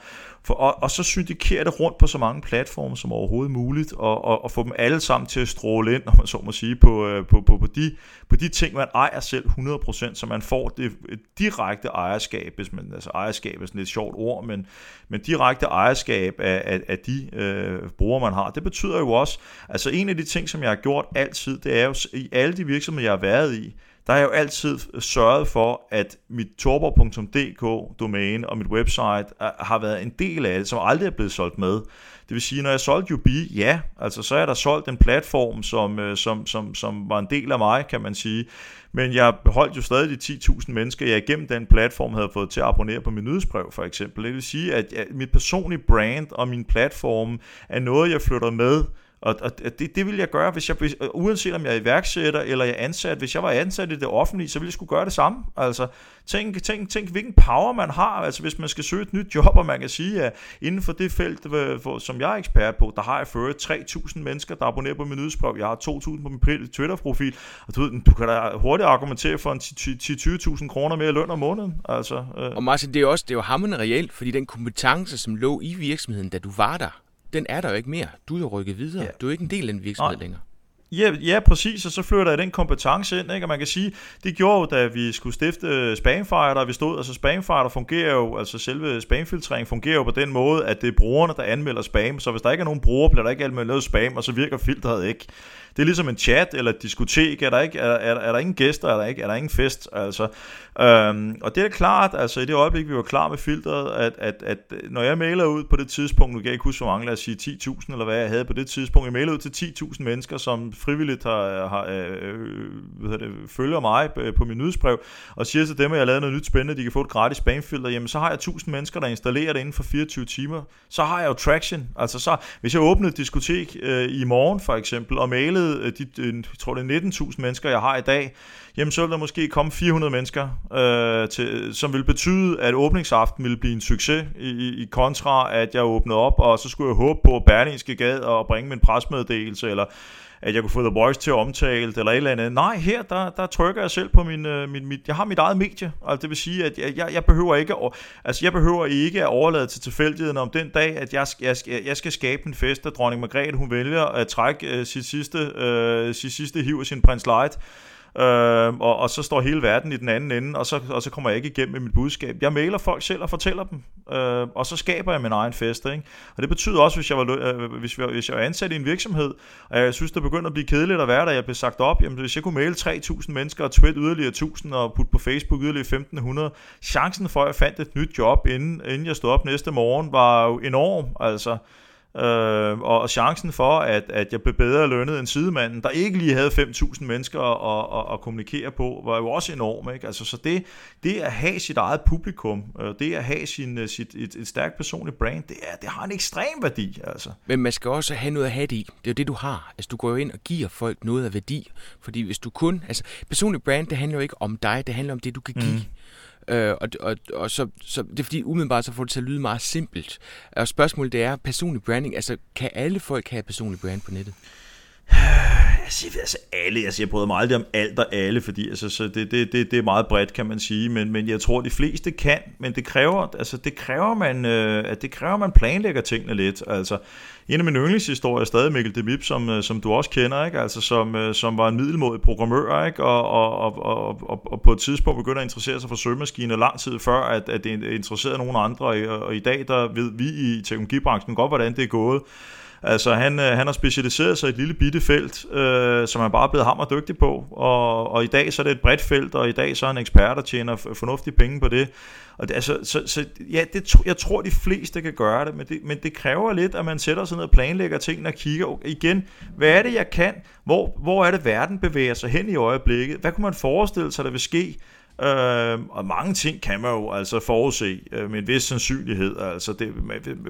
For, og, og så syndikerer det rundt på så mange platforme som overhovedet muligt, og, og, og få dem alle sammen til at stråle ind, om man så må sige, på, øh, på, på, på, de, på de ting, man ejer selv hundrede procent, så man får det direkte ejerskab, hvis man, altså ejerskab er sådan et sjovt ord, men, men direkte ejerskab af, af, af de øh, brugere, man har. Det betyder jo også, altså en af de ting, som jeg har gjort altid, det er jo i alle de virksomheder, jeg har været i, der har jeg jo altid sørget for, at mit thorborg punktum d k-domæne og mit website har været en del af det, som aldrig er blevet solgt med. Det vil sige, når jeg solgte U B, ja, altså så er der solgt en platform, som, som, som, som var en del af mig, kan man sige. Men jeg beholdt jo stadig de ti tusind mennesker, jeg igennem den platform havde fået til at abonnere på min nyhedsbrev, for eksempel. Det vil sige, at jeg, mit personlige brand og min platform er noget, jeg flytter med. Og, og det, det vil jeg gøre, hvis jeg, hvis, uanset om jeg er iværksætter eller jeg er ansat. Hvis jeg var ansat i det offentlige, så ville jeg skulle gøre det samme. Altså, tænk, tænk, tænk hvilken power man har. Altså, hvis man skal søge et nyt job, og man kan sige, at inden for det felt, som jeg er ekspert på, der har jeg ført tre tusind mennesker, der abonnerer på min nyhedsbrev. Jeg har to tusind på min Twitter-profil. Og du, ved, du kan da hurtigt argumentere for en ti til tyve tusind kroner mere løn om måneden. Altså, øh. Og Martin, det er jo også, det er jo hammerende reelt, fordi den kompetence, som lå i virksomheden, da du var der, den er der jo ikke mere. Du er jo rykket videre. Ja. Du er ikke en del af den virksomhed Nej. længere. Ja, ja, præcis, og så flytter jeg den kompetence ind, ikke? Og man kan sige, det gjorde jo, da vi skulle stifte SPAMfighter, vi stod, altså SPAMfighter fungerer jo, altså selve spamfiltrering fungerer jo på den måde, at det er brugerne, der anmelder spam, så hvis der ikke er nogen bruger, bliver der ikke anmeldt spam, og så virker filteret ikke. Det er ligesom en chat eller et diskotek. Er der, ikke, er, er, er der ingen gæster? Er der, ikke, er der ingen fest? Altså, øhm, og det er klart, altså i det øjeblik, vi var klar med filteret, at, at, at når jeg mailer ud på det tidspunkt, nu kan jeg ikke huske, hvor mange, lad os sige ti tusind eller hvad jeg havde på det tidspunkt, jeg mailede ud til ti tusind mennesker, som frivilligt har, har, øh, hvad det, følger mig på min nyhedsbrev, og siger til dem, at jeg har lavet noget nyt spændende, de kan få et gratis spamfilter, jamen så har jeg tusind mennesker, der installerer det inden for fireogtyve timer, så har jeg jo traction. Altså så, hvis jeg åbnede et diskotek øh, i morgen for eksempel, og mailede øh, de, øh, jeg tror det er nitten tusind mennesker, jeg har i dag, jamen så ville der måske komme fire hundrede mennesker, øh, til, som ville betyde, at åbningsaften ville blive en succes, i, i kontra at jeg åbnede op, og så skulle jeg håbe på, at Berlingske gad og bringe min presmeddelelse, eller at jeg kunne få The Voice til at omtale det, eller et eller andet. Nej, her, der, der trykker jeg selv på min, min, mit, jeg har mit eget medie, altså det vil sige, at jeg, jeg, jeg, behøver, ikke at, altså jeg behøver ikke at overlade til tilfældigheden om den dag, at jeg, jeg, jeg skal skabe en fest, at dronning Margrethe, hun vælger at trække uh, sit, sidste, uh, sit sidste hiv af sin Prins Light, Uh, og, og så står hele verden i den anden ende, og så, og så kommer jeg ikke igennem med mit budskab. Jeg mailer folk selv og fortæller dem, uh, og så skaber jeg min egen fest, ikke? Og det betyder også, hvis jeg var, uh, hvis, hvis jeg var ansat i en virksomhed, og jeg synes, det begyndte at blive kedeligt at være der, jeg blev sagt op, jamen hvis jeg kunne maile tre tusind mennesker og tweet yderligere tusind og putte på Facebook yderligere femten hundrede, chancen for, at jeg fandt et nyt job, inden, inden jeg stod op næste morgen, var jo enorm, altså. Øh, og chancen for, at, at jeg blev bedre lønnet end sidemanden, der ikke lige havde fem tusind mennesker at, at, at kommunikere på, var jo også enorm, ikke? Altså, så det, det at have sit eget publikum, det at have sin, sit, et, et stærkt personligt brand, det, er, det har en ekstrem værdi, altså. Men man skal også have noget at have det i. Det er jo det, du har. Altså, du går jo ind og giver folk noget af værdi. Fordi hvis du kun... Altså, personligt brand, det handler jo ikke om dig, det handler om det, du kan give. Mm. Øh, og og, og så, så det er fordi umiddelbart så får det til at lyde meget simpelt. Og spørgsmålet det er personlig branding. Altså kan alle folk have personlig brand på nettet? Jeg siger altså alle, jeg siger både meget det om alt og alle, fordi altså så det det det det er meget bredt kan man sige, men men jeg tror de fleste kan, men det kræver altså det kræver man øh, at det kræver man planlægger tingene lidt. Altså en af mine yndlingshistorier er stadig Mikkel Demib, som som du også kender, ikke? Altså som som var en middelmådig programmør, ikke? Og og og og, og på et tidspunkt begyndte at interessere sig for søgemaskiner lang tid før at at det interesserede nogen andre, og, og i dag der ved vi i teknologibranchen godt hvordan det er gået. Altså han, han har specialiseret sig i et lille bitte felt, øh, som han bare er blevet hammerdygtig på, og, og i dag så er det et bredt felt, og i dag så er han ekspert og tjener fornuftige penge på det. Og det altså, så, så ja, det, jeg tror de fleste kan gøre det men, det, men det kræver lidt, at man sætter sig ned og planlægger tingene og kigger okay, igen, hvad er det jeg kan, hvor, hvor er det verden bevæger sig hen i øjeblikket, hvad kunne man forestille sig der vil ske. Uh, og mange ting kan man jo altså forudse uh, med en vis sandsynlighed. Altså det,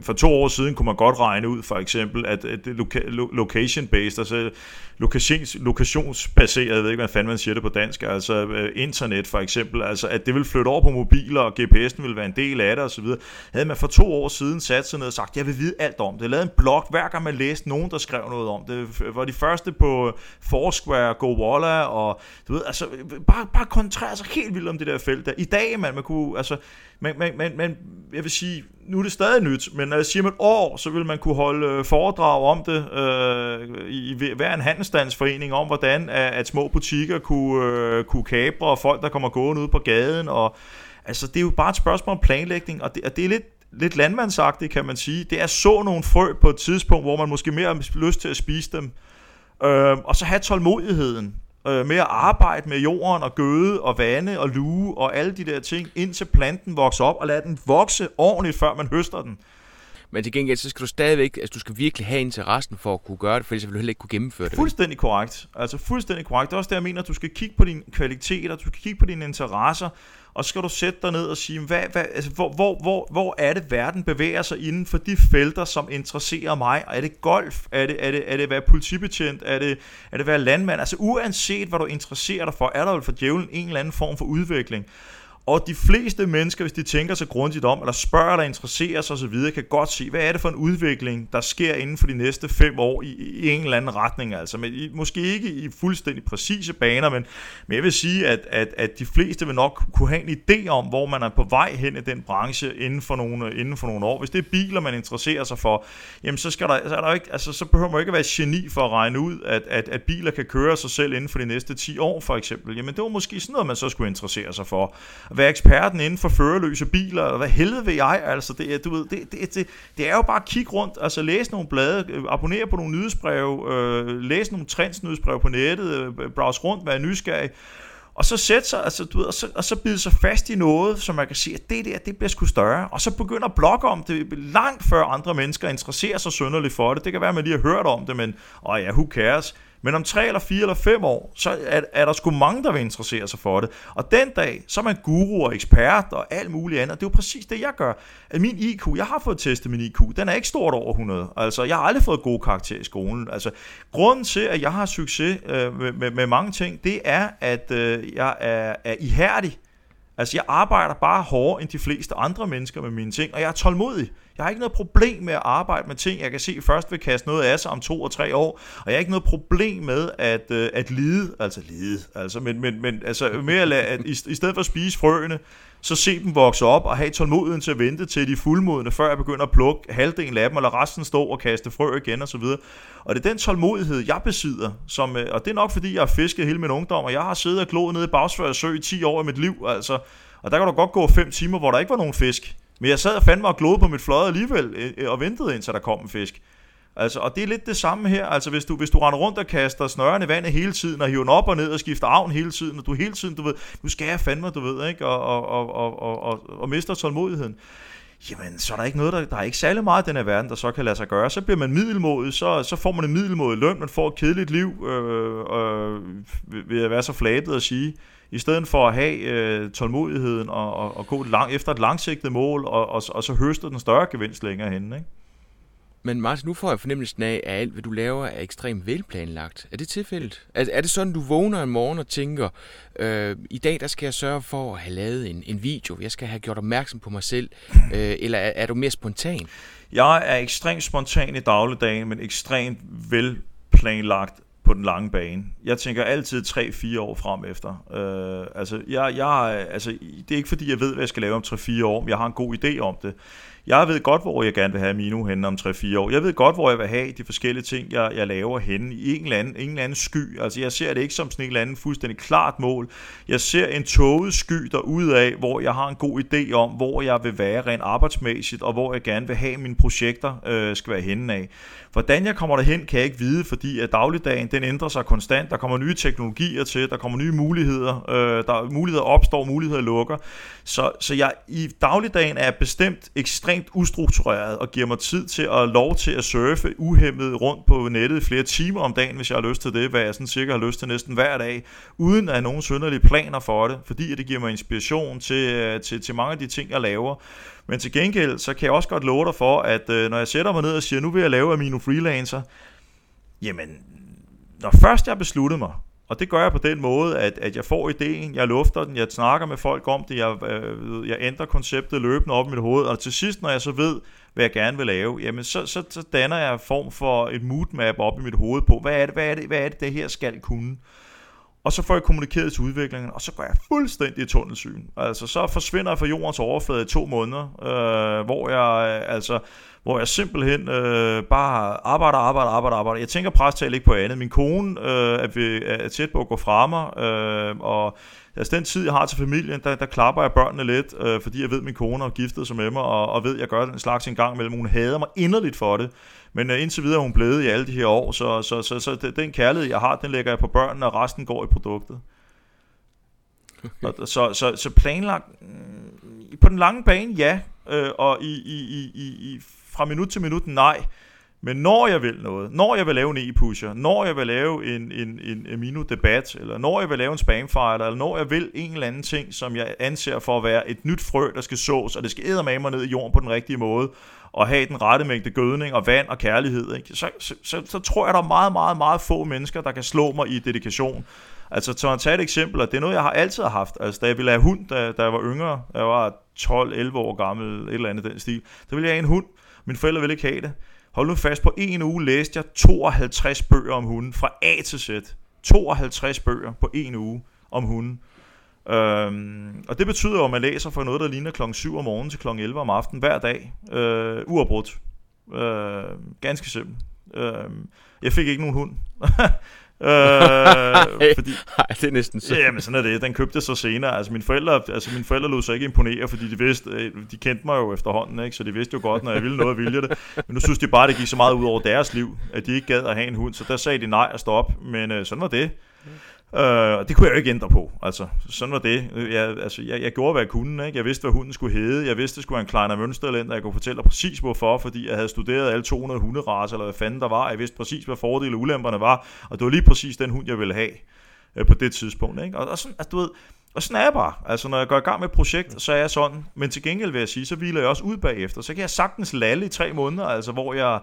for to år siden kunne man godt regne ud for eksempel at, at det loka- lo- location-based, altså locations, lokationsbaseret, jeg ved ikke hvad fanden man siger det på dansk, altså uh, internet for eksempel, altså at det vil flytte over på mobiler og G P S'en vil være en del af det og så videre. Havde man for to år siden sat sig ned og sagt jeg vil vide alt om det, jeg lavede en blog hver gang man læste nogen der skrev noget om det, var de første på Foursquare, GoWalla og du ved, altså bare, bare koncentrere sig helt om det der felt der. I dag, man, man kunne, altså, man, man, man, jeg vil sige, nu er det stadig nyt, men når jeg siger om et år, så vil man kunne holde foredrag om det, øh, i, i hver en handelsstandsforening, om hvordan at, at små butikker kunne, øh, kunne kapre, og folk, der kommer gående ud på gaden, og altså, det er jo bare et spørgsmål om planlægning, og det, og det er lidt lidt landmandsagtigt, kan man sige. Det er så nogle frø på et tidspunkt, hvor man måske mere har lyst til at spise dem, øh, og så have tålmodigheden, med at arbejde med jorden og gøde og vande og luge og alle de der ting, indtil planten vokser op, og lade den vokse ordentligt, før man høster den. Men til gengæld, så skal du stadigvæk, altså du skal virkelig have interessen for at kunne gøre det, for ellers vil du heller ikke kunne gennemføre det. Fuldstændig korrekt. Altså fuldstændig korrekt. Det er også det, jeg mener, at du skal kigge på dine kvaliteter, du skal kigge på dine interesser, og så skal du sætte dig ned og sige, hvad, hvad, altså, hvor, hvor, hvor, hvor er det, verden bevæger sig inden for de felter, som interesserer mig? Er det golf? Er det, er det, er det at være politibetjent? Er det, er det at være landmand? Altså uanset, hvad du interesserer dig for, er der jo for djævlen en eller anden form for udvikling. Og de fleste mennesker, hvis de tænker sig grundigt om, eller spørger, eller interesserer sig osv., kan godt se, hvad er det for en udvikling, der sker inden for de næste fem år i, i en eller anden retning. Altså, men i, måske ikke i fuldstændig præcise baner, men, men jeg vil sige, at, at, at de fleste vil nok kunne have en idé om, hvor man er på vej hen i den branche inden for nogle, inden for nogle år. Hvis det er biler, man interesserer sig for, jamen så, skal der, så, er der ikke, altså, så behøver man ikke at være geni for at regne ud, at, at, at biler kan køre sig selv inden for de næste ti år for eksempel. Jamen det var måske sådan noget, man så skulle interessere sig for. at være eksperten inden for førerløse biler, eller hvad helvede ved jeg, altså, det, du ved, det, det, det, det er jo bare at kigge rundt, altså læse nogle blade, abonnere på nogle nyhedsbreve, øh, læse nogle trendsnyhedsbreve på nettet, øh, browse rundt, være nysgerrig, og så sætte sig, altså, du ved, og, så, og så bide sig fast i noget, som man kan sige, at det der, det bliver sgu større, og så begynder at blogge om det, langt før andre mennesker interesserer sig synderligt for det. Det kan være, at man lige har hørt om det, men åh ja, who cares? Men om tre eller fire eller fem år, så er, er der sgu mange, der vil interessere sig for det. Og den dag, så er man guru og ekspert og alt muligt andet. Det er jo præcis det, jeg gør. At min I Q, jeg har fået testet min I Q, den er ikke stort over hundrede. Altså, jeg har aldrig fået gode karakterer i skolen. Altså, grunden til, at jeg har succes øh, med, med, med mange ting, det er, at øh, jeg er, er ihærdig. Altså, jeg arbejder bare hårdere end de fleste andre mennesker med mine ting, og jeg er tålmodig. Jeg har ikke noget problem med at arbejde med ting, jeg kan se først vil kaste noget af sig om to og tre år, og jeg har ikke noget problem med at, at lide, altså lide, altså, men, men, men, altså mere at, lade, at i, i stedet for at spise frøene, så se dem vokse op og have tålmodigheden til at vente til de fuldmodne, før jeg begynder at plukke halvdelen af dem, eller resten stå og kaste frø igen og så videre. Og det er den tålmodighed, jeg besidder, som, og det er nok fordi, jeg har fisket hele min ungdom, og jeg har siddet og gloet nede i Bagsværd Sø i ti år i mit liv, altså, og der kan du godt gå fem timer, hvor der ikke var nogen fisk. Men jeg sad og fandme og glodede på mit flod alligevel, og ventede indtil der kom en fisk. Altså, og det er lidt det samme her. Altså, hvis du, hvis du render rundt og kaster snøren i vandet hele tiden, og hiver den op og ned og skifter avn hele tiden, og du hele tiden, du ved, nu skal jeg fandme, du ved, ikke, og, og, og, og, og, og, og mister tålmodigheden. Jamen, så er der ikke noget, der, der er ikke særlig meget i den her verden, der så kan lade sig gøre. Så bliver man middelmådig, så, så får man en middelmådig løn, man får et kedeligt liv, øh, øh, vil jeg være så flabet at sige. I stedet for at have øh, tålmodigheden og, og, og gå lang, efter et langsigtet mål, og, og, og så høste den større gevinst længere henne, ikke? Men Martin, nu får jeg fornemmelsen af, at alt, hvad du laver, er ekstremt velplanlagt. Er det tilfældet? Er, er det sådan, du vågner en morgen og tænker, øh, i dag der skal jeg sørge for at have lavet en, en video, jeg skal have gjort opmærksom på mig selv, øh, eller er, er du mere spontan? Jeg er ekstremt spontan i dagligdagen, men ekstremt velplanlagt på den lange bane. Jeg tænker altid tre fire år frem efter. Øh, altså, jeg, jeg, altså, det er ikke fordi, jeg ved, hvad jeg skal lave om tre fire år, men jeg har en god idé om det. Jeg ved godt, hvor jeg gerne vil have Amino henne om tre fire år. Jeg ved godt, hvor jeg vil have de forskellige ting, jeg, jeg laver henne i en eller, anden, en eller anden sky. Altså, jeg ser det ikke som sådan en eller anden fuldstændig klart mål. Jeg ser en tåget sky derudaf, hvor jeg har en god idé om, hvor jeg vil være rent arbejdsmæssigt, og hvor jeg gerne vil have mine projekter øh, skal være henne af. Hvordan jeg kommer derhen, kan jeg ikke vide, fordi at dagligdagen den ændrer sig konstant. Der kommer nye teknologier til, der kommer nye muligheder. Øh, der muligheder opstår, muligheder lukker. Så, så jeg i dagligdagen er bestemt ekstremt ustruktureret og giver mig tid til at lov til at surfe uhæmmet rundt på nettet flere timer om dagen, hvis jeg har lyst til det, hvad jeg sådan cirka har lyst til næsten hver dag, uden at have nogen synderlige planer for det, fordi det giver mig inspiration til, til, til mange af de ting, jeg laver. Men til gengæld, så kan jeg også godt love dig for, at når jeg sætter mig ned og siger, nu vil jeg lave Amino Freelancer, jamen, når først jeg besluttede mig, og det gør jeg på den måde, at, at jeg får idéen, jeg lufter den, jeg snakker med folk om det, jeg, øh, jeg ændrer konceptet løbende op i mit hoved, og til sidst, når jeg så ved, hvad jeg gerne vil lave, jamen så, så, så danner jeg en form for et moodmap op i mit hoved på, hvad er det, hvad er det, hvad er det, det her skal kunne. Og så får jeg kommunikeret til udviklingen, og så går jeg fuldstændig i tunnelsyn. Altså, så forsvinder jeg fra jordens overflade i to måneder, øh, hvor jeg altså... hvor jeg simpelthen øh, bare arbejder, arbejder, arbejder, arbejder. Jeg tænker præstal ikke på andet. Min kone øh, er, ved, er tæt på at gå fra mig, øh, og altså den tid, jeg har til familien, der, der klapper jeg børnene lidt, øh, fordi jeg ved, min kone har giftet sig med mig, og, og ved, jeg gør den slags en gang imellem. Hun hader mig inderligt for det, men øh, indtil videre er hun blevet i alle de her år, så, så, så, så, så den kærlighed, jeg har, den lægger jeg på børnene, og resten går i produktet. Okay. Så, så, så planlagt, på den lange bane, ja, øh, og i... i, i, i fra minut til minut, nej. Men når jeg vil noget, når jeg vil lave en e-pusher, når jeg vil lave en, en, en Amino-debat, eller når jeg vil lave en spamfighter, eller når jeg vil en eller anden ting, som jeg anser for at være et nyt frø, der skal sås, og det skal eddermame mig ned i jorden på den rigtige måde, og have den rette mængde gødning og vand og kærlighed, ikke? Så, så, så, så tror jeg, der er meget, meget, meget få mennesker, der kan slå mig i dedikation. Altså, så at tage et eksempel, og det er noget, jeg har altid haft. Altså, da jeg ville have hund, da, da jeg var yngre, jeg var tolv elleve år gammel, et eller andet den stil, der ville jeg have en hund. Mine forældre ville ikke have det. Hold nu fast, på en uge læste jeg tooghalvtreds bøger om hunden, fra A til Z. tooghalvtreds bøger på en uge om hunden. Øhm, og det betyder jo, at man læser fra noget, der ligner klokken syv om morgenen til klokken elleve om aftenen hver dag. Øh, uafbrudt. Øh, ganske simpelt. Øh, jeg fik ikke nogen hund. øh, fordi, nej, det er næsten så. Ja, men sådan er det. Den købte så senere. Altså mine forældre, altså mine forældre lod sig ikke imponere, fordi de vidste, de kendte mig jo efterhånden, ikke? Så de vidste jo godt, når jeg ville noget, ville det. Men nu synes de bare, det gik så meget ud over deres liv, at de ikke gad at have en hund. Så der sagde de nej og stop. Men øh, sådan var det. Uh, det kunne jeg jo ikke ændre på. Altså, sådan var det. Jeg, altså, jeg, jeg gjorde, hvad jeg kunne. Ikke? Jeg vidste, hvad hunden skulle hedde. Jeg vidste, det skulle være en Kleiner Münsterländer. Jeg kunne fortælle dig præcis, hvorfor. Fordi jeg havde studeret alle to hundrede hunderaser, eller hvad fanden der var. Jeg vidste præcis, hvad fordele og ulemperne var. Og det var lige præcis den hund, jeg ville have uh, på det tidspunkt. Ikke? Og, og, sådan, altså, du ved, og sådan er jeg bare. Altså, når jeg går i gang med et projekt, så er jeg sådan. Men til gengæld vil jeg sige, så hviler jeg også ud bagefter. Så kan jeg sagtens lalle i tre måneder, altså, hvor jeg...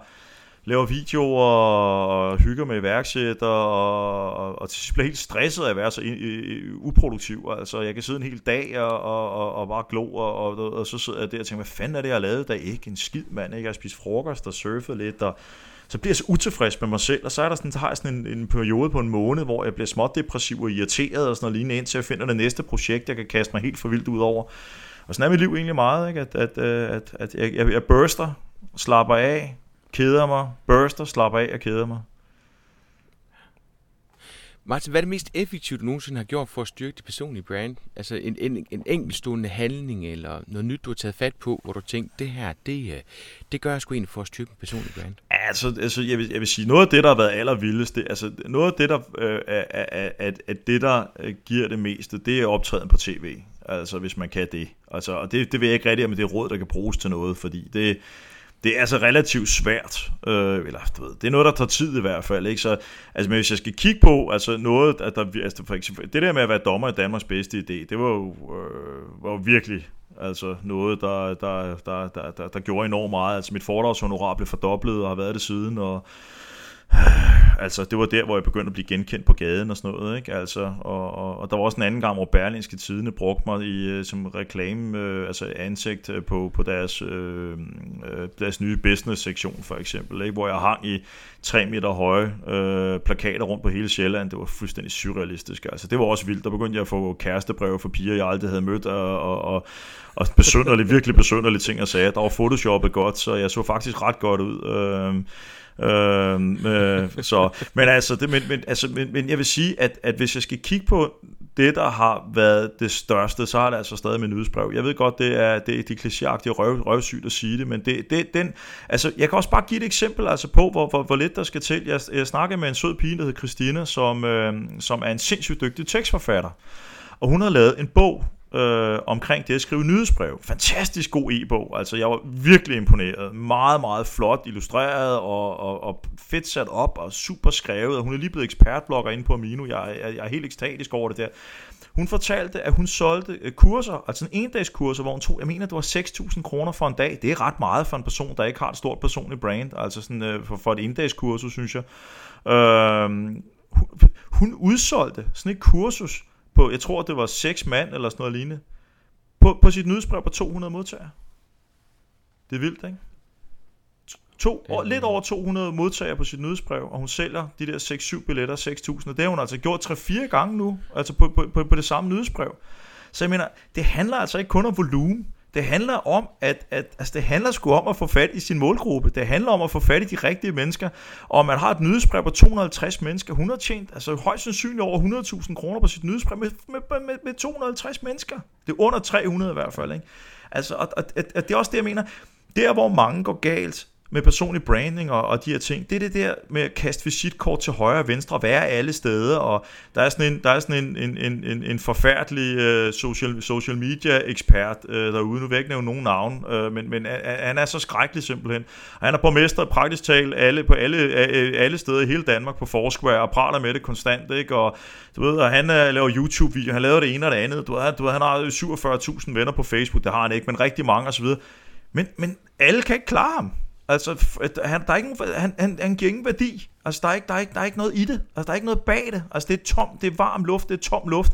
laver videoer og hygger med iværksætter og, og, og bliver helt stresset af at være så i, i, uproduktiv. Altså, jeg kan sidde en hel dag og, og, og bare glo, og, og, og så sidder jeg der og tænker, hvad fanden er det, jeg har lavet? Der er ikke en skid, mand. Ikke? Jeg har spist frokost og surfet lidt, og så bliver jeg så utilfreds med mig selv, og så er der sådan, så har jeg sådan en, en periode på en måned, hvor jeg bliver småt depressiv og irriteret og sådan noget lignende, indtil jeg finder det næste projekt, jeg kan kaste mig helt for vildt ud over. Og sådan er mit liv egentlig meget, ikke? At, at, at, at jeg, jeg, jeg burster, slapper af, keder mig, børster, slapper af og keder mig. Martin, hvad er det mest effektivt, du nogensinde har gjort for at styrke det personlige brand? Altså en, en, en enkeltstående handling eller noget nyt, du har taget fat på, hvor du tænkte, det her, det, det gør jeg sgu egentlig for at styrke det personlige brand. Altså, altså jeg, vil, jeg vil sige, noget af det, der har været allervildest, det, altså noget af det, der, øh, er, er, er, er det, der giver det meste, det er optræden på tv. Altså, hvis man kan det. Altså, og det, det vil jeg ikke rigtig, om det er råd, der kan bruges til noget, fordi det... Det er altså relativt svært, øh, eller du ved, det er noget, der tager tid i hvert fald, ikke? Så, altså, men hvis jeg skal kigge på, altså noget, at der, altså, for eksempel, det der med at være dommer i Danmarks bedste idé, det var jo, øh, var jo virkelig altså noget, der, der, der, der, der, der gjorde enormt meget. Altså mit fordragshonorar blev fordoblet og har været det siden, og øh, altså det var der, hvor jeg begyndte at blive genkendt på gaden og sådan noget, ikke? Altså, og, og, og der var også en anden gang, hvor Berlingske Tidene brugte mig i, som reklame, øh, altså ansigt på, på deres, øh, deres nye business-sektion for eksempel, ikke? Hvor jeg hang i tre meter høje øh, plakater rundt på hele Sjælland. Det var fuldstændig surrealistisk, altså det var også vildt. Der begyndte jeg at få kærestebreve fra piger, jeg aldrig havde mødt, og, og, og, og besynderlige, virkelig besynderlige ting at sige. Der var photoshoppet godt, så jeg så faktisk ret godt ud. Øh, Øhm, øh, så, men altså, det, men, men, altså men, men jeg vil sige at, at hvis jeg skal kigge på det, der har været det største, så har det altså stadig min nyhedsbrev. Jeg ved godt, det er det er de klichéagtige røv, røvsygt at sige det, men det, det, den, altså, jeg kan også bare give et eksempel altså, på, hvor, hvor, hvor lidt der skal til. Jeg, jeg snakkede med en sød pige, der hed Christina, som, øh, som er en sindssygt dygtig tekstforfatter, og hun har lavet en bog Øh, omkring det at skrive nyhedsbrev. Fantastisk god e-bog, altså jeg var virkelig imponeret, meget meget flot illustreret og, og, og fedt sat op og super skrevet, og hun er lige blevet ekspertblogger inde på Amino. jeg, jeg, jeg er helt ekstatisk over det der. Hun fortalte, at hun solgte kurser, altså en endagskurser, hvor hun tog, jeg mener det var seks tusind kroner for en dag. Det er ret meget for en person, der ikke har et stort personligt brand, altså sådan, øh, for, for et endagskursus, synes jeg. øh, hun, hun udsolgte sådan et kursus på, jeg tror, det var seks mand eller sådan noget lignende, på, på sit nyhedsbrev på to hundrede modtagere. Det er vildt, ikke? To, det er lidt over to hundrede modtagere på sit nyhedsbrev, og hun sælger de der seks syv billetter, seks tusind. Det har hun altså gjort tre fire gange nu, altså på, på, på, på det samme nyhedsbrev. Så jeg mener, det handler altså ikke kun om volumen. Det handler om at, at altså det handler sgu om at få fat i sin målgruppe. Det handler om at få fat i de rigtige mennesker. Og man har et nyhedsbrev på to hundrede og halvtreds mennesker, hun har tjent altså højst sandsynligt over hundrede tusind kroner på sit nyhedsbrev med, med, med, med to hundrede og halvtreds mennesker. Det er under tre hundrede i hvert fald, ikke? Altså, og, og, og det er også det, jeg mener. Der, hvor mange går galt med personlig branding og, og de her ting, det er det der med at kaste visitkort til højre og venstre, være alle steder, og der er sådan en, der er sådan en, en, en, en, en forfærdelig uh, social, social media ekspert uh, derude, nu vil jeg ikke nævne nogen navn, uh, men, men uh, han er så skrækkelig simpelthen, og han er borgmester praktisk talt alle, på alle, uh, alle steder i hele Danmark på Foursquare, og praler med det konstant, ikke? Og du ved, og han uh, laver YouTube-videoer, han laver det ene og det andet, du ved, du ved, han har syvogfyrre tusind venner på Facebook, det har han ikke, men rigtig mange osv., men, men alle kan ikke klare ham. Altså, han, der er ikke, han, han, han giver ingen værdi. Altså, der er, ikke, der, er ikke, der er ikke noget i det. Altså, der er ikke noget bag det. Altså, det er tomt, det er varm luft, det er tom luft.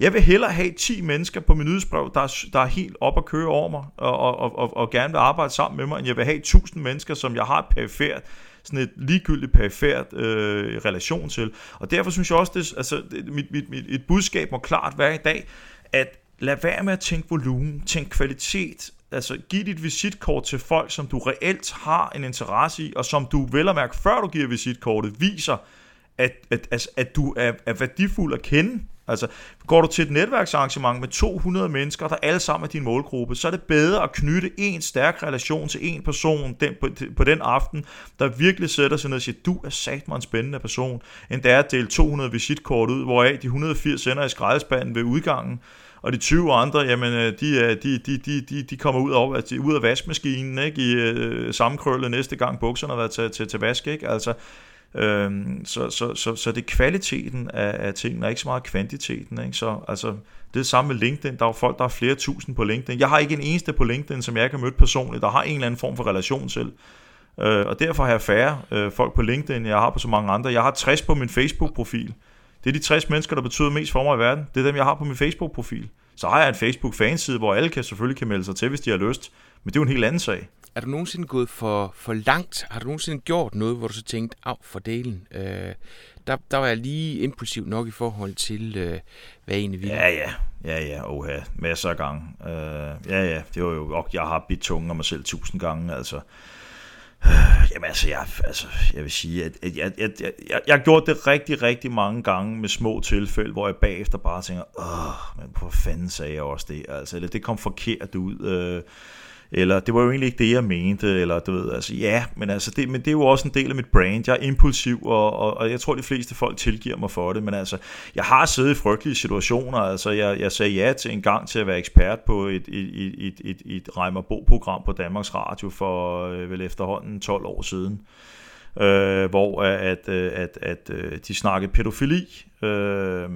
Jeg vil hellere have ti mennesker på min nyhedsbrev, der er, der er helt op at køre over mig, og, og, og, og gerne vil arbejde sammen med mig, end jeg vil have tusind mennesker, som jeg har et perifært, sådan et ligegyldigt perifært øh, relation til. Og derfor synes jeg også, det, altså, det, mit, mit, mit, et budskab må klart være i dag, at lad være med at tænke volumen, tænk kvalitet, altså giv dit visitkort til folk, som du reelt har en interesse i, og som du vel og mærke, før du giver visitkortet, viser, at, at, at, at du er, er værdifuld at kende. Altså, går du til et netværksarrangement med to hundrede mennesker, der alle sammen er din målgruppe, så er det bedre at knytte en stærk relation til en person den, på, på den aften, der virkelig sætter sig ned og siger, du er satme en spændende person, end det er at dele to hundrede visitkort ud, hvoraf de et hundrede og firs sender i skraldespanden ved udgangen, og de tyve andre, jamen, de, de, de, de, de kommer ud af, de, ud af vaskemaskinen, ikke? I øh, sammenkrøllet næste gang bukserne har været til, til, til vask, ikke? Altså, Så, så, så, så det er kvaliteten af, af tingene, og ikke så meget kvantiteten, ikke? Så, altså, det er det samme med LinkedIn. Der er jo folk, der har flere tusind på LinkedIn. Jeg har ikke en eneste på LinkedIn, som jeg kan møde personligt, der har en eller anden form for relation til, og derfor har jeg færre folk på LinkedIn, end jeg har på så mange andre. Jeg har tres på min Facebook-profil. Det er de tres mennesker, der betyder mest for mig i verden. Det er dem, jeg har på min Facebook-profil. Så har jeg en Facebook-fanside, hvor alle kan, selvfølgelig kan melde sig til, hvis de har lyst, men det er jo en helt anden sag. Er du nogensinde gået for, for langt? Har du nogensinde gjort noget, hvor du så tænkte, af for delen? Øh, der, der var jeg lige impulsiv nok i forhold til, øh, hvad jeg egentlig ville. Ja, ja. Ja, ja. Oha. Masser af gange. Øh, ja, ja. Det var jo, og jeg har bidt tungen af mig selv tusind gange, altså. Øh, jamen, altså jeg, altså, jeg vil sige, at, at jeg, jeg, jeg, jeg, jeg gjorde det rigtig, rigtig mange gange med små tilfælde, hvor jeg bagefter bare tænker, åh, men hvor fanden sagde jeg også det? Altså, eller det kom forkert ud, øh, eller det var jo egentlig ikke det, jeg mente, eller du ved, altså ja, men, altså, det, men det er jo også en del af mit brand, jeg er impulsiv, og, og, og jeg tror, de fleste folk tilgiver mig for det, men altså, jeg har siddet i frygtelige situationer, altså jeg, jeg sagde ja til en gang til at være ekspert på et, et, et, et, et Reimer Bo-program på Danmarks Radio for vel efterhånden tolv år siden, øh, hvor at, at, at, at de snakkede pædofili, Øh,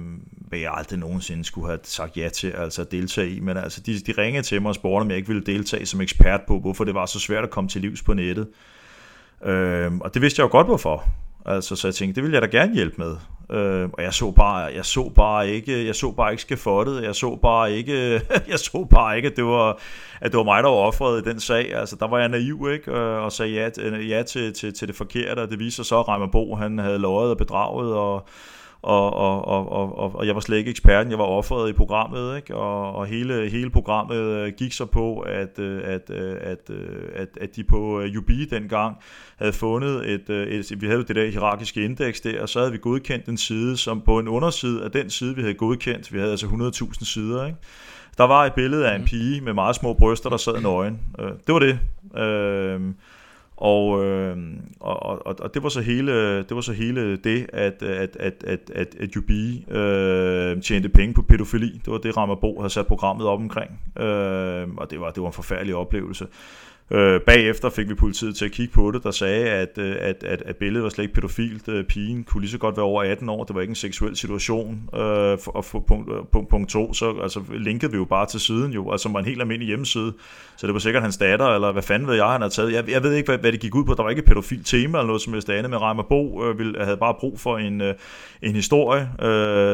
hvad jeg aldrig nogensinde skulle have sagt ja til, altså at deltage i, men altså de, de ringede til mig og spurgte, om jeg ikke ville deltage som ekspert på, hvorfor det var så svært at komme til livs på nettet, øh, og det vidste jeg jo godt hvorfor, altså så jeg tænkte, det ville jeg da gerne hjælpe med, øh, og jeg så bare, jeg så bare ikke, jeg så bare ikke skafottet, jeg så bare ikke, jeg så bare ikke, at det var, at det var mig, der var offeret i den sag, altså der var jeg naiv, ikke, og sagde ja, ja til, til, til det forkerte, og det viste sig så, at Reimer Bo, han havde løjet og bedraget, og Og, og, og, og, og jeg var slet ikke eksperten, jeg var offeret i programmet, ikke? Og, og hele, hele programmet gik så på, at, at, at, at, at de på U B dengang havde fundet, et, et, vi havde det der hierarkiske indeks der, og så havde vi godkendt en side, som på en underside af den side, vi havde godkendt, vi havde altså hundrede tusind sider, ikke? Der var et billede af en pige med meget små bryster, der sad nøgen. Det var det. Og, øh, og, og, og det var så hele det, var så hele det at, at, at, at, at, at U B øh, tjente penge på pædofili. Det var det, Reimer Bo havde sat programmet op omkring, øh, og det var, det var en forfærdelig oplevelse. Øh, bagefter fik vi politiet til at kigge på det, der sagde, at, at, at, at billedet var slet ikke pædofilt. Pigen kunne lige så godt være over atten år, det var ikke en seksuel situation. Øh, og for punkt, punkt, punkt to, så altså, linkede vi jo bare til siden, jo, altså var en helt almindelig hjemmeside, så det var sikkert hans datter, eller hvad fanden ved jeg, han havde taget. Jeg, jeg ved ikke, hvad, hvad det gik ud på, der var ikke et pædofilt tema eller noget som helst andet, men Reimer Bo øh, ville, havde bare brug for en, øh, en historie, øh,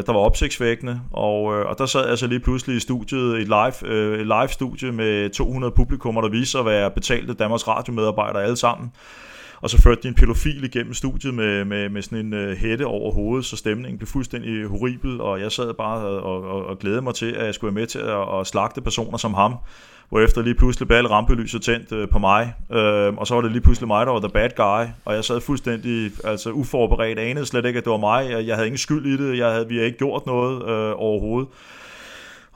der var opsigtsvækkende, og, øh, og der sad jeg så lige pludselig i studiet, et live, øh, live studie med to hundrede publikummer, der viste sig at være betalte Danmarks Radio-medarbejdere alle sammen, og så førte de en pædofil igennem studiet med, med, med sådan en uh, hætte over hovedet, så stemningen blev fuldstændig horribel, og jeg sad bare og, og, og glædede mig til, at jeg skulle være med til at, at slagte personer som ham, hvorefter lige pludselig blev alle rampelyset tændt uh, på mig, uh, og så var det lige pludselig mig, der var the bad guy, og jeg sad fuldstændig altså uforberedt, anede slet ikke, at det var mig, jeg, jeg havde ingen skyld i det, jeg havde, vi havde ikke gjort noget uh, overhovedet.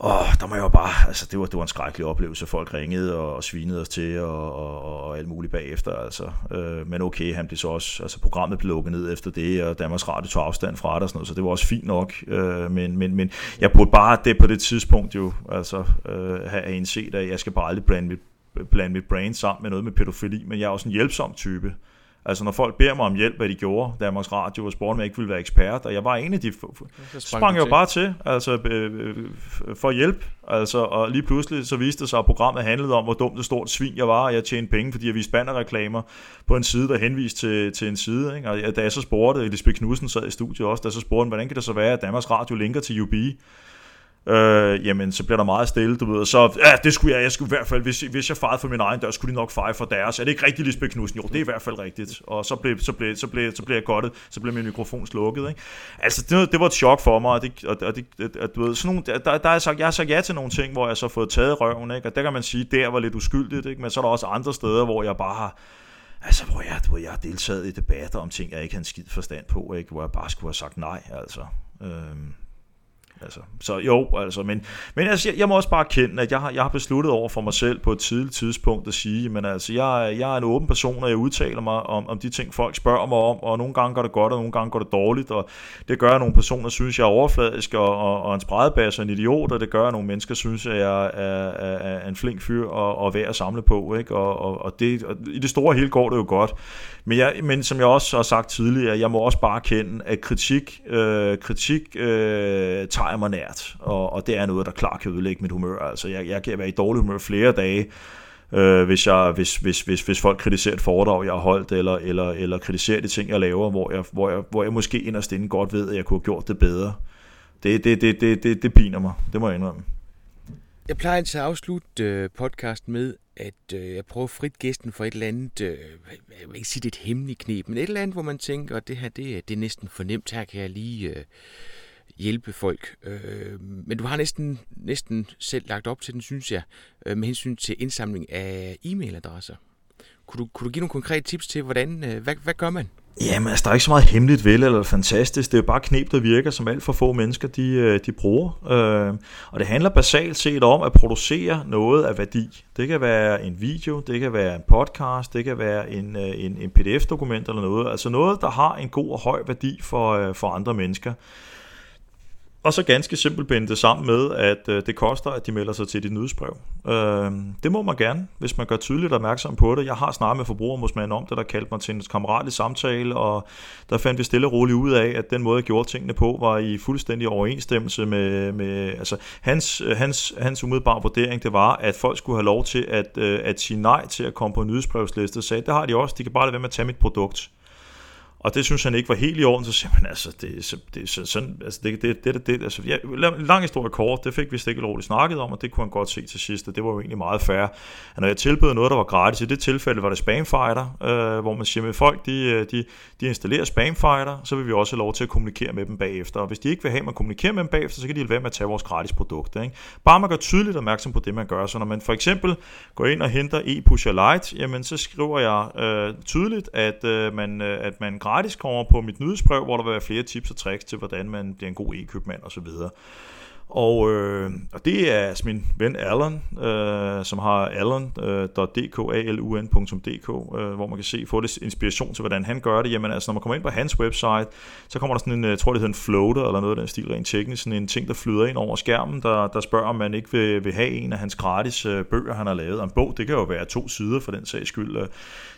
Og der må jeg jo bare, altså det var, det var en skrækkelig oplevelse, folk ringede og, og svinede os til og, og, og alt muligt bagefter, altså. Øh, men okay, han blev så også, altså programmet blev lukket ned efter det, og Danmarks Radio tog afstand fra det og sådan noget, så det var også fint nok, øh, men, men, men jeg burde bare det på det tidspunkt jo, altså øh, have indset, at jeg skal bare aldrig blande mit, blande mit brand sammen med noget med pædofili, men jeg er også en hjælpsom type. Altså når folk beder mig om hjælp, hvad de gjorde, Danmarks Radio og Sporten, jeg ikke ville være ekspert, og jeg var en af de, så sprang jeg jo bare til, altså øh, for hjælp, altså, og lige pludselig så viste det sig, at programmet handlede om, hvor dumt det stort svin jeg var, og jeg tjente penge, fordi jeg viste bannerreklamer på en side, der henviste til, til en side, ikke? Og da jeg så spurgte, Lisbeth Knudsen sad i studiet også, da jeg så spurgte, hvordan kan det så være, at Danmarks Radio linker til U B? Øh, jamen så bliver der meget stille, du ved. Så ja, det skulle jeg, jeg skulle i hvert fald, hvis, hvis jeg fejede for min egen dør, skulle de nok feje for deres. Er det ikke rigtigt, Lisbeth Knudsen? Jo, det er i hvert fald rigtigt. Og så blev, så blev, så blev, så blev jeg gottet, så blev min mikrofon slukket, ikke? Altså det, det var et chok for mig, og det, og det, at, at, du ved, sådan nogle, der, der, der har jeg sagt, jeg har sagt ja til nogle ting, hvor jeg så har fået taget røven, ikke? Og der kan man sige, der var lidt uskyldigt, ikke? Men så er der også andre steder, hvor jeg bare har, altså hvor jeg, hvor jeg har deltaget i debatter om ting, jeg ikke har en skid forstand på, ikke? Hvor jeg bare skulle have sagt nej, altså. Øhm. Altså, så jo, altså, men, men altså, jeg, jeg må også bare erkende, at jeg har, jeg har besluttet over for mig selv på et tidligt tidspunkt at sige, men altså, jeg, jeg er en åben person, og jeg udtaler mig om, om de ting, folk spørger mig om, og nogle gange går det godt, og nogle gange går det dårligt, og det gør, at nogle personer synes, jeg er overfladisk, og, og, og en spredebas og en idiot, og det gør, at nogle mennesker synes, at jeg er, er, er en flink fyr og, og værd at samle på, ikke? Og, og, og, det, og i det store hele går det jo godt. Men, jeg, men som jeg også har sagt tidligere, jeg må også bare erkende, at kritik, øh, kritik øh, tager mig nært, og, og det er noget, der klart kan ødelægge mit humør. Altså, jeg, jeg kan være i dårlig humør flere dage, øh, hvis, jeg, hvis, hvis, hvis, hvis folk kritiserer et foredrag, jeg har holdt, eller, eller, eller kritiserer de ting, jeg laver, hvor jeg, hvor jeg, hvor jeg måske inderst inde godt ved, at jeg kunne have gjort det bedre. Det, det, det, det, det, det piner mig. Det må jeg indrømme. Jeg plejer altid at afslutte podcasten med, at jeg prøver frit gæsten for et eller andet, jeg vil ikke sige det er et hemmeligt knep, men et eller andet, hvor man tænker, at det her det, det er næsten for nemt, her kan jeg lige hjælpe folk. Men du har næsten, næsten selv lagt op til den, synes jeg, med hensyn til indsamling af e-mailadresser. Kunne du, kunne du give nogle konkrete tips til, hvordan, hvad, hvad gør man? Jamen, altså, der er ikke så meget hemmeligt vel eller fantastisk. Det er jo bare knep, der virker, som alt for få mennesker, de, de bruger. Og det handler basalt set om at producere noget af værdi. Det kan være en video, det kan være en podcast, det kan være en, en, en P D F-dokument eller noget. Altså noget, der har en god og høj værdi for, for andre mennesker. Og så ganske simpelt binde det sammen med, at det koster, at de melder sig til dit nyhedsbrev. Øh, det må man gerne, hvis man gør tydeligt opmærksom på det. Jeg har snakket med forbrugerombudsmanden om det, der kaldte mig til en kammeratlig samtale, og der fandt vi stille og roligt ud af, at den måde, jeg gjorde tingene på, var i fuldstændig overensstemmelse med, med altså hans, hans, hans umiddelbare vurdering, det var, at folk skulle have lov til at, at sige nej til at komme på en nyhedsbrevsliste. Sagde, det har de også, de kan bare lade være med at tage mit produkt. Og det synes han ikke var helt i orden, så siger man, altså, det er sådan, altså, det, det, det, det, altså, ja, lang historie kort, det fik vi stikket roligt snakket om, og det kunne han godt se til sidst, og det var jo egentlig meget fair. Når jeg tilbød noget, der var gratis, i det tilfælde var det SPAMfighter, øh, hvor man siger, at folk, de, de, de installerer SPAMfighter, så vil vi også have lov til at kommunikere med dem bagefter, og hvis de ikke vil have, at man kommunikerer med dem bagefter, så kan de lade være med at tage vores gratis produkter, ikke? Bare man gør tydeligt opmærksom på det, man gør, så når man for eksempel går ind og henter e-push og light, jamen så skriver jeg øh, tydeligt, at, øh, man, øh, at man gratis kommer på mit nyhedsbrev, hvor der vil være flere tips og tricks til, hvordan man bliver en god e-købmand osv. Og, øh, og det er altså min ven Allan, øh, som har allan punktum d k, øh, hvor man kan se, få lidt inspiration til, hvordan han gør det. Jamen altså, når man kommer ind på hans website, så kommer der sådan en, jeg tror det hedder en floater, eller noget af den stil, rent teknisk, sådan en ting, der flyder ind over skærmen, der, der spørger, om man ikke vil, vil have en af hans gratis øh, bøger, han har lavet. Og en bog, det kan jo være to sider for den sags skyld.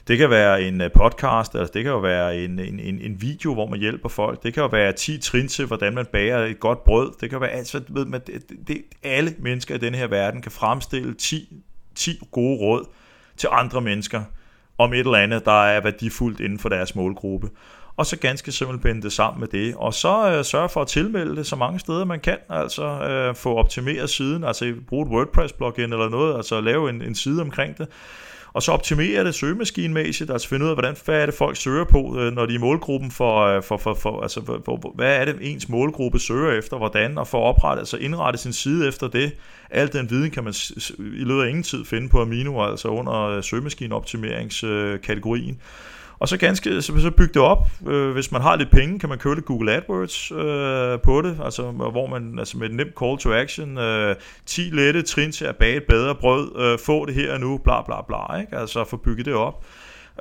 Det kan være en podcast, altså det kan jo være en, en, en, en video, hvor man hjælper folk. Det kan jo være ti trin til, hvordan man bager et godt brød. Det kan jo være altså, ved man, det, det, alle mennesker i denne her verden kan fremstille ti, ti gode råd til andre mennesker om et eller andet, der er værdifuldt inden for deres målgruppe. Og så ganske simpelt binde det sammen med det, og så øh, sørge for at tilmelde det så mange steder man kan, altså øh, få optimeret siden, altså bruge et WordPress-plugin eller noget, altså lave en, en side omkring det. Og så optimere det søgemaskinemæssigt, altså finde ud af, hvordan, hvad er det folk søger på, når de er i målgruppen for, for, for, for altså for, hvad er det ens målgruppe søger efter, hvordan, og for at oprette, altså indrette sin side efter det. Al den viden kan man i løbet af ingen tid finde på Amino, altså under søgemaskineoptimeringskategorien. Og så ganske så bygge det op. Hvis man har lidt penge, kan man købe lidt Google AdWords øh, på det, altså hvor man altså med et nemt call to action, øh, ti lette trin til at bage et bedre brød, øh, få det her og nu, bla bla bla, ikke? Altså få bygget det op.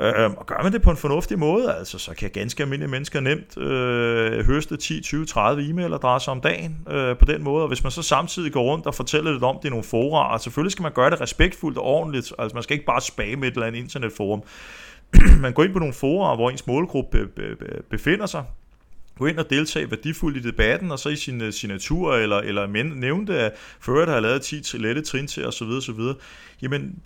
Øh, og gør man det på en fornuftig måde, altså så kan ganske almindelige mennesker nemt øh, høste ti, tyve, tredive e-mailadresser om dagen øh, på den måde, og hvis man så samtidig går rundt og fortæller lidt om det i nogle fora, og selvfølgelig skal man gøre det respektfuldt og ordentligt, altså man skal ikke bare spamme et eller andet internetforum. Man går ind på nogle forer, hvor ens målgruppe befinder sig. Gå ind og deltage værdifuldt i debatten, og så i sin signatur, eller, eller nævnte, at før der har lavet ti lette trin til, osv. osv. Jamen,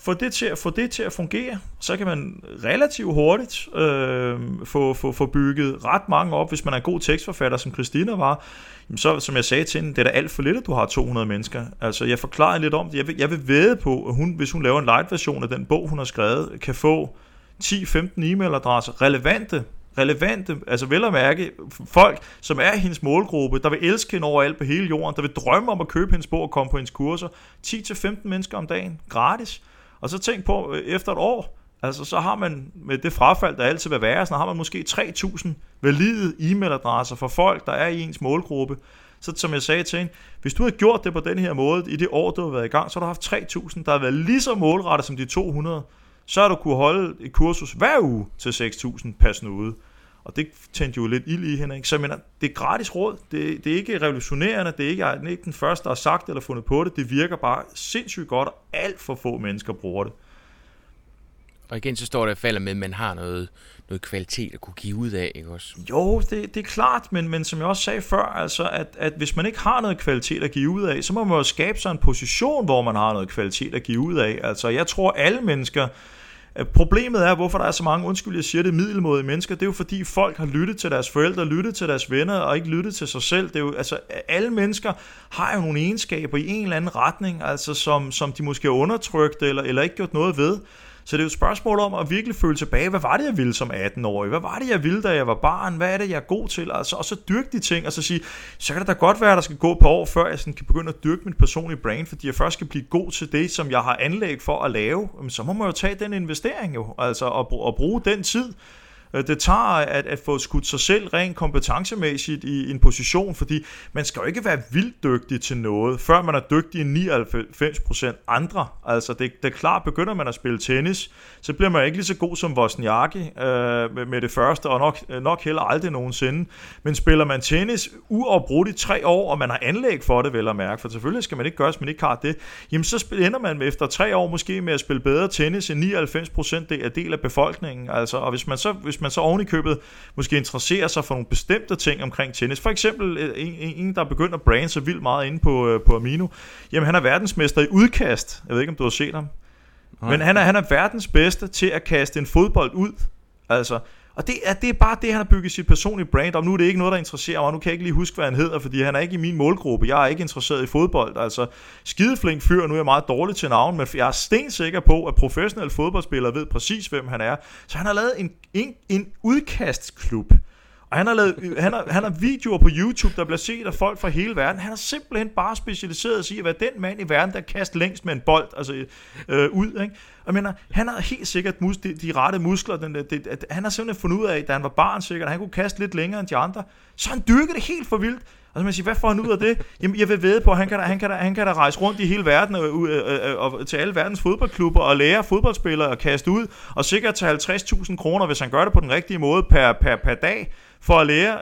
få det til at få det til at fungere, så kan man relativt hurtigt øh, få, få, få bygget ret mange op, hvis man er en god tekstforfatter, som Christina var. Jamen så, som jeg sagde til hende, det er da alt for lidt, at du har to hundrede mennesker. Altså, jeg forklarer lidt om det. Jeg vil, jeg vil vædde på, at hun, hvis hun laver en light version af den bog, hun har skrevet, kan få ti femten e-mailadresser, relevante, relevante, altså vel at mærke, folk, som er hendes målgruppe, der vil elske hende overalt på hele jorden, der vil drømme om at købe hendes bog og komme på hendes kurser. ti til femten mennesker om dagen, gratis. Og så tænk på, efter et år, altså så har man, med det frafald, der altid vil være, så har man måske tre tusind valide e-mailadresser for folk, der er i ens målgruppe. Så som jeg sagde til hende, hvis du havde gjort det på den her måde, i det år, du har været i gang, så har du haft tre tusind, der har været lige så målrettet som de to hundrede. Så har du kunne holde et kursus hver uge til seks tusind per snude. Og det tændte jo lidt ild i hende, ikke? Så jeg mener, det er gratis råd, det, det er ikke revolutionerende, det er ikke, jeg er ikke den første, der har sagt eller fundet på det, det virker bare sindssygt godt, og alt for få mennesker bruger det. Og igen, så står der og falder med, at man har noget, noget kvalitet at kunne give ud af, ikke også? Jo, det, det er klart, men, men som jeg også sagde før, altså, at, at hvis man ikke har noget kvalitet at give ud af, så må man jo skabe sig en position, hvor man har noget kvalitet at give ud af. Altså, jeg tror, alle mennesker... Problemet er, hvorfor der er så mange, undskyld, jeg siger det, middelmådige mennesker, det er jo fordi folk har lyttet til deres forældre, lyttet til deres venner og ikke lyttet til sig selv. Det er jo, altså, alle mennesker har jo nogle egenskaber i en eller anden retning, altså, som, som de måske har undertrykt eller, eller ikke gjort noget ved. Så det er jo et spørgsmål om at virkelig føle tilbage, hvad var det, jeg ville som atten-årig? Hvad var det, jeg ville, da jeg var barn? Hvad er det, jeg er god til? Altså, og så dyrke de ting, og så sige, så kan det da godt være, at der skal gå et par år, før jeg sådan kan begynde at dyrke mit personlige brand, fordi jeg først skal blive god til det, som jeg har anlæg for at lave. Jamen, så må man jo tage den investering jo, altså, og, og bruge den tid, det tager at, at få skudt sig selv rent kompetencemæssigt i en position, fordi man skal jo ikke være vildt dygtig til noget, før man er dygtig i nioghalvfems procent andre. Altså det, det er klart, begynder man at spille tennis, så bliver man ikke lige så god som Wozniacki øh, med, med det første, og nok, nok heller aldrig nogensinde. Men spiller man tennis uafbrudt i tre år, og man har anlæg for det, vel at mærke, for selvfølgelig skal man ikke gøre, hvis man ikke har det, jamen så ender man efter tre år måske med at spille bedre tennis end nioghalvfems procent af del af befolkningen. Altså, og hvis man så... Hvis man så oven i købet måske interesserer sig for nogle bestemte ting omkring tennis. For eksempel en, en der er begyndt at brande så vildt meget inde på, på Amino. Jamen han er verdensmester i udkast. Jeg ved ikke, om du har set ham. Nej. Men han er, han er verdens bedste til at kaste en fodbold ud. Altså... Og det er, det er bare det, han har bygget sit personlige brand om. Nu er det ikke noget, der interesserer mig. Nu kan jeg ikke lige huske, hvad han hedder, fordi han er ikke i min målgruppe. Jeg er ikke interesseret i fodbold. Altså, skideflink fyr, nu er jeg meget dårlig til navn, men jeg er stensikker på, at professionelle fodboldspillere ved præcis, hvem han er. Så han har lavet en, en, en udkastklub. Og han har, lavet, han, har, han har videoer på YouTube, der bliver set af folk fra hele verden. Han har simpelthen bare specialiseret sig i at være den mand i verden, der kaster længst med en bold altså, øh, ud. Ikke? Jeg mener, han har helt sikkert mus, de, de rette muskler. Den, det, at, han har simpelthen fundet ud af, da han var barn sikkert, han kunne kaste lidt længere end de andre. Så han dyrkede det helt for vildt. Og så man siger, hvad får han ud af det? Jamen, jeg vil vædde på, at han kan da, han kan da, han kan da rejse rundt i hele verden og, øh, øh, og til alle verdens fodboldklubber og lære fodboldspillere at kaste ud. Og sikkert til halvtreds tusind kroner, hvis han gør det på den rigtige måde per, per, per dag. For at lære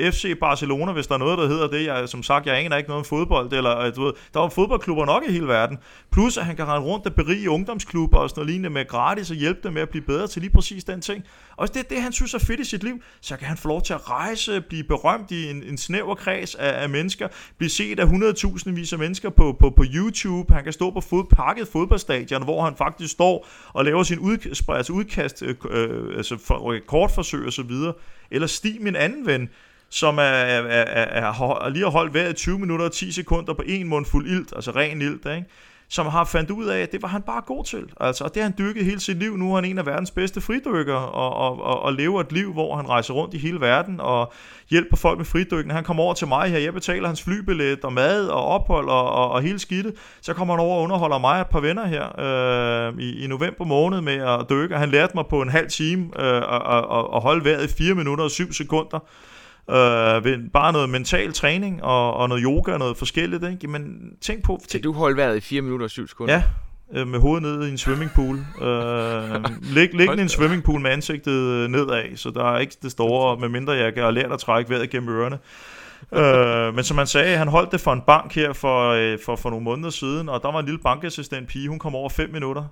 øh, F C Barcelona, hvis der er noget, der hedder det. Jeg, som sagt, jeg aner ikke noget om fodbold. Eller, du ved, der er jo fodboldklubber nok i hele verden. Plus, at han kan rende rundt og berige ungdomsklubber og sådan noget lignende med gratis og hjælpe dem med at blive bedre til lige præcis den ting. Og det er det, han synes er fedt i sit liv. Så kan han få lov til at rejse, blive berømt i en, en snæver kreds af, af mennesker, blive set af hundredtusindvis af mennesker på, på, på YouTube. Han kan stå på fod, pakket fodboldstadion, hvor han faktisk står og laver sin udkast, altså udkast øh, altså for, kortforsøg og så videre. Eller Stig, min anden ven, som er, er, er, er, lige har holdt vejret i tyve minutter og ti sekunder på en mund fuld ilt, altså ren ilt, ikke? Som har fandt ud af, at det var han bare god til. Altså, og det har han dykket hele sit liv. Nu er han en af verdens bedste fridykkere og, og, og, og lever et liv, hvor han rejser rundt i hele verden og hjælper folk med fridykken. Han kommer over til mig her, jeg betaler hans flybillet og mad og ophold og, og, og hele skidtet. Så kommer han over og underholder mig og et par venner her øh, i, i november måned med at dykke. Han lærte mig på en halv time øh, at, at, at holde vejret i fire minutter og syv sekunder. Øh, bare noget mental træning og, og noget yoga og noget forskelligt, ikke? Men tænk på tænk. Du holdt vejret i fire minutter og syv sekunder. Ja, øh, med hovedet nede i en swimmingpool. øh, lig, Liggende i en swimmingpool med ansigtet nedad. Så der er ikke det store, med mindre jeg har lært at trække vejret gennem ørerne. øh, Men som han sagde, han holdt det for en bank her for, øh, for, for nogle måneder siden. Og der var en lille bankassistent pige, hun kom over fem minutter.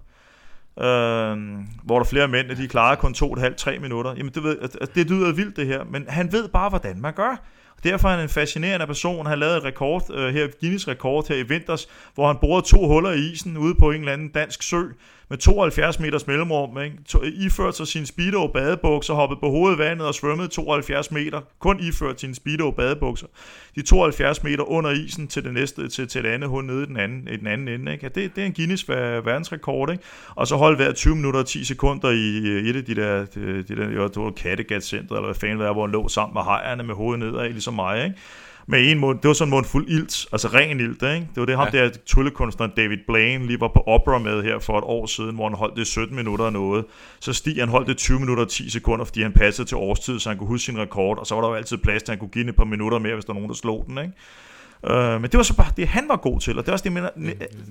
Øh, hvor der flere mænd, de klarede kun to og et halvt, tre minutter. Jamen det, ved, det lyder vildt det her, men han ved bare, hvordan man gør. Derfor er han en fascinerende person. Han lavede et rekord, øh, her, Guinness rekord her i vinters, hvor han borede to huller i isen ude på en eller anden dansk sø med tooghalvfjerds meters mellemrum. Ikke? To, iført sig sin speedo badebukser, hoppede på hovedvandet og svømmede tooghalvfjerds meter. Kun iført sin speedo badebukser. De tooghalvfjerds meter under isen til det næste, til, til det andet hul nede i den anden, i den anden ende. Ikke? Ja, det, det er en Guinness verdensrekord. Ikke? Og så holdt hver tyve minutter og ti sekunder i et af de der, de, de der jo, det var Kattegat-centret, eller hvad fanden var, hvor han lå sammen med hejerne med hovedet nedad, ligesom mig, ikke? Med en mund, det var sådan en mund fuld ilt, altså ren ilt, ikke? Det var det, ham ja. Der tryllekunstneren David Blaine lige var på opera med her for et år siden, hvor han holdt det sytten minutter og noget. Så Stig, han holdt det tyve minutter og ti sekunder, fordi han passede til årstid, så han kunne huske sin rekord, og så var der jo altid plads til, han kunne give et par minutter mere, hvis der var nogen, der slog den, ikke? Øh, men det var så bare det, han var god til, og det er også det, mener,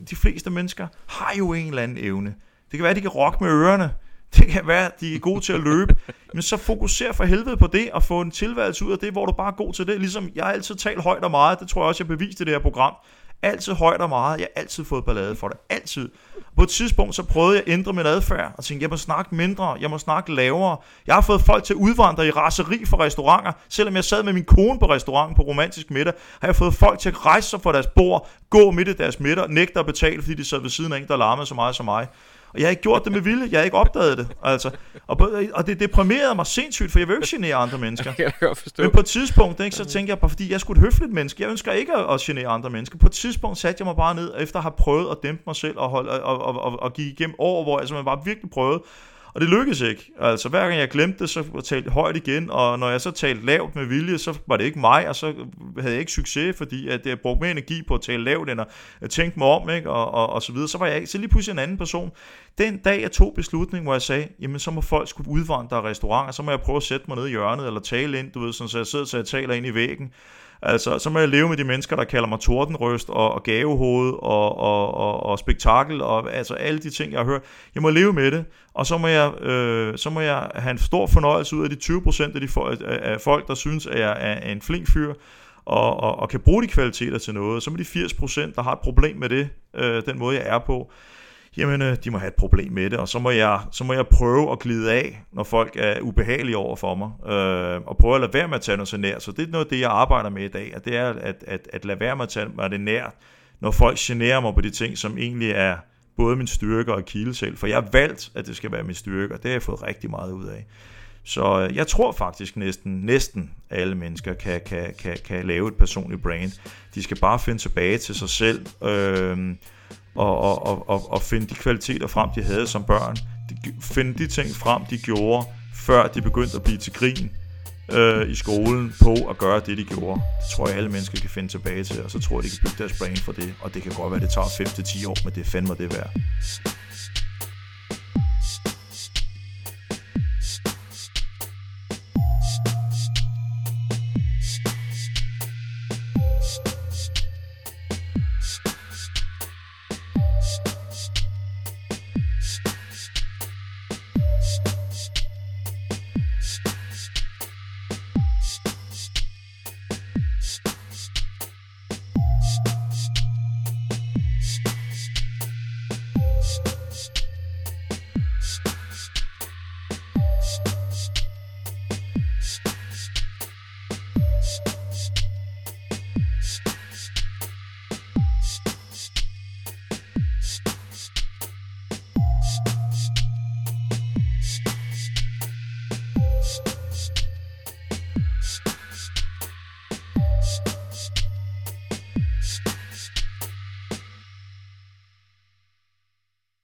de fleste mennesker har jo en eller anden evne. Det kan være, de kan rocke med ørerne. Det kan være, at de er gode til at løbe. Men så fokuser for helvede på det, og få en tilværelse ud af det, hvor du bare er god til det. Ligesom jeg altid taler højt og meget. Det tror jeg også, jeg beviste i det her program. Altid højt og meget. Jeg har altid fået ballade for det. Altid. På et tidspunkt, så prøvede jeg at ændre min adfærd. Og tænkte, jeg må snakke mindre. Jeg må snakke lavere. Jeg har fået folk til at udvandre i raseri fra restauranter. Selvom jeg sad med min kone på restauranten på romantisk middag, har jeg fået folk til at rejse sig fra deres bord, gå midt i deres middag, nægter at betale, fordi de sad ved siden af en, der larmede så meget som mig. Og jeg har ikke gjort det med vilje, jeg har ikke opdaget det, altså. Og, og det deprimerede mig sindssygt, for jeg vil ikke genere andre mennesker. Jeg kan godt forstå. Men på et tidspunkt, ikke, så tænkte jeg bare, fordi jeg skulle et høfligt menneske, jeg ønsker ikke at genere andre mennesker. På et tidspunkt satte jeg mig bare ned, efter at have prøvet at dæmpe mig selv, og, holde, og, og, og, og gik igennem år, hvor altså, man bare virkelig prøvede. Og det lykkedes ikke. Altså hver gang jeg glemte det, så talte jeg højt igen, og når jeg så talte lavt med vilje, så var det ikke mig, og så havde jeg ikke succes, fordi at jeg brugte mere energi på at tale lavt, end at tænke mig om, ikke? Og, og, og så videre. Så var jeg ikke, så lige pludselig en anden person. Den dag jeg tog beslutningen, hvor jeg sagde, jamen så må folk skulle udvandre af restauranter, så må jeg prøve at sætte mig ned i hjørnet, eller tale ind, du ved, sådan, så jeg sidder, så jeg taler ind i væggen. Altså, så må jeg leve med de mennesker, der kalder mig tordenrøst og, og gavehoved og, og, og, og spektakel og altså alle de ting, jeg har hørt. Jeg må leve med det, og så må jeg, øh, så må jeg have en stor fornøjelse ud af de tyve procent af, de for, af folk, der synes, at jeg er en flink fyr og, og, og kan bruge de kvaliteter til noget. Så må de firs procent, der har et problem med det, øh, den måde, jeg er på. Jamen, øh, de må have et problem med det, og så må jeg, så må jeg prøve at glide af, når folk er ubehagelige over for mig, øh, og prøve at lade være med at tage noget så nært. Så det er noget af det, jeg arbejder med i dag, og det er at, at, at lade være med at tage mig det nært, når folk generer mig på de ting, som egentlig er både min styrke og kilde selv, for jeg har valgt, at det skal være min styrke, og det har jeg fået rigtig meget ud af. Så øh, jeg tror faktisk næsten, næsten alle mennesker kan, kan, kan, kan lave et personligt brand. De skal bare finde tilbage til sig selv, øh, Og, og, og, og finde de kvaliteter frem, de havde som børn. De, finde de ting frem, de gjorde, før de begyndte at blive til grin øh, i skolen på at gøre det, de gjorde. Det tror jeg, alle mennesker kan finde tilbage til, og så tror jeg, de kan bygge deres brain for det. Og det kan godt være, det tager fem til ti år, men det er fandme det værd.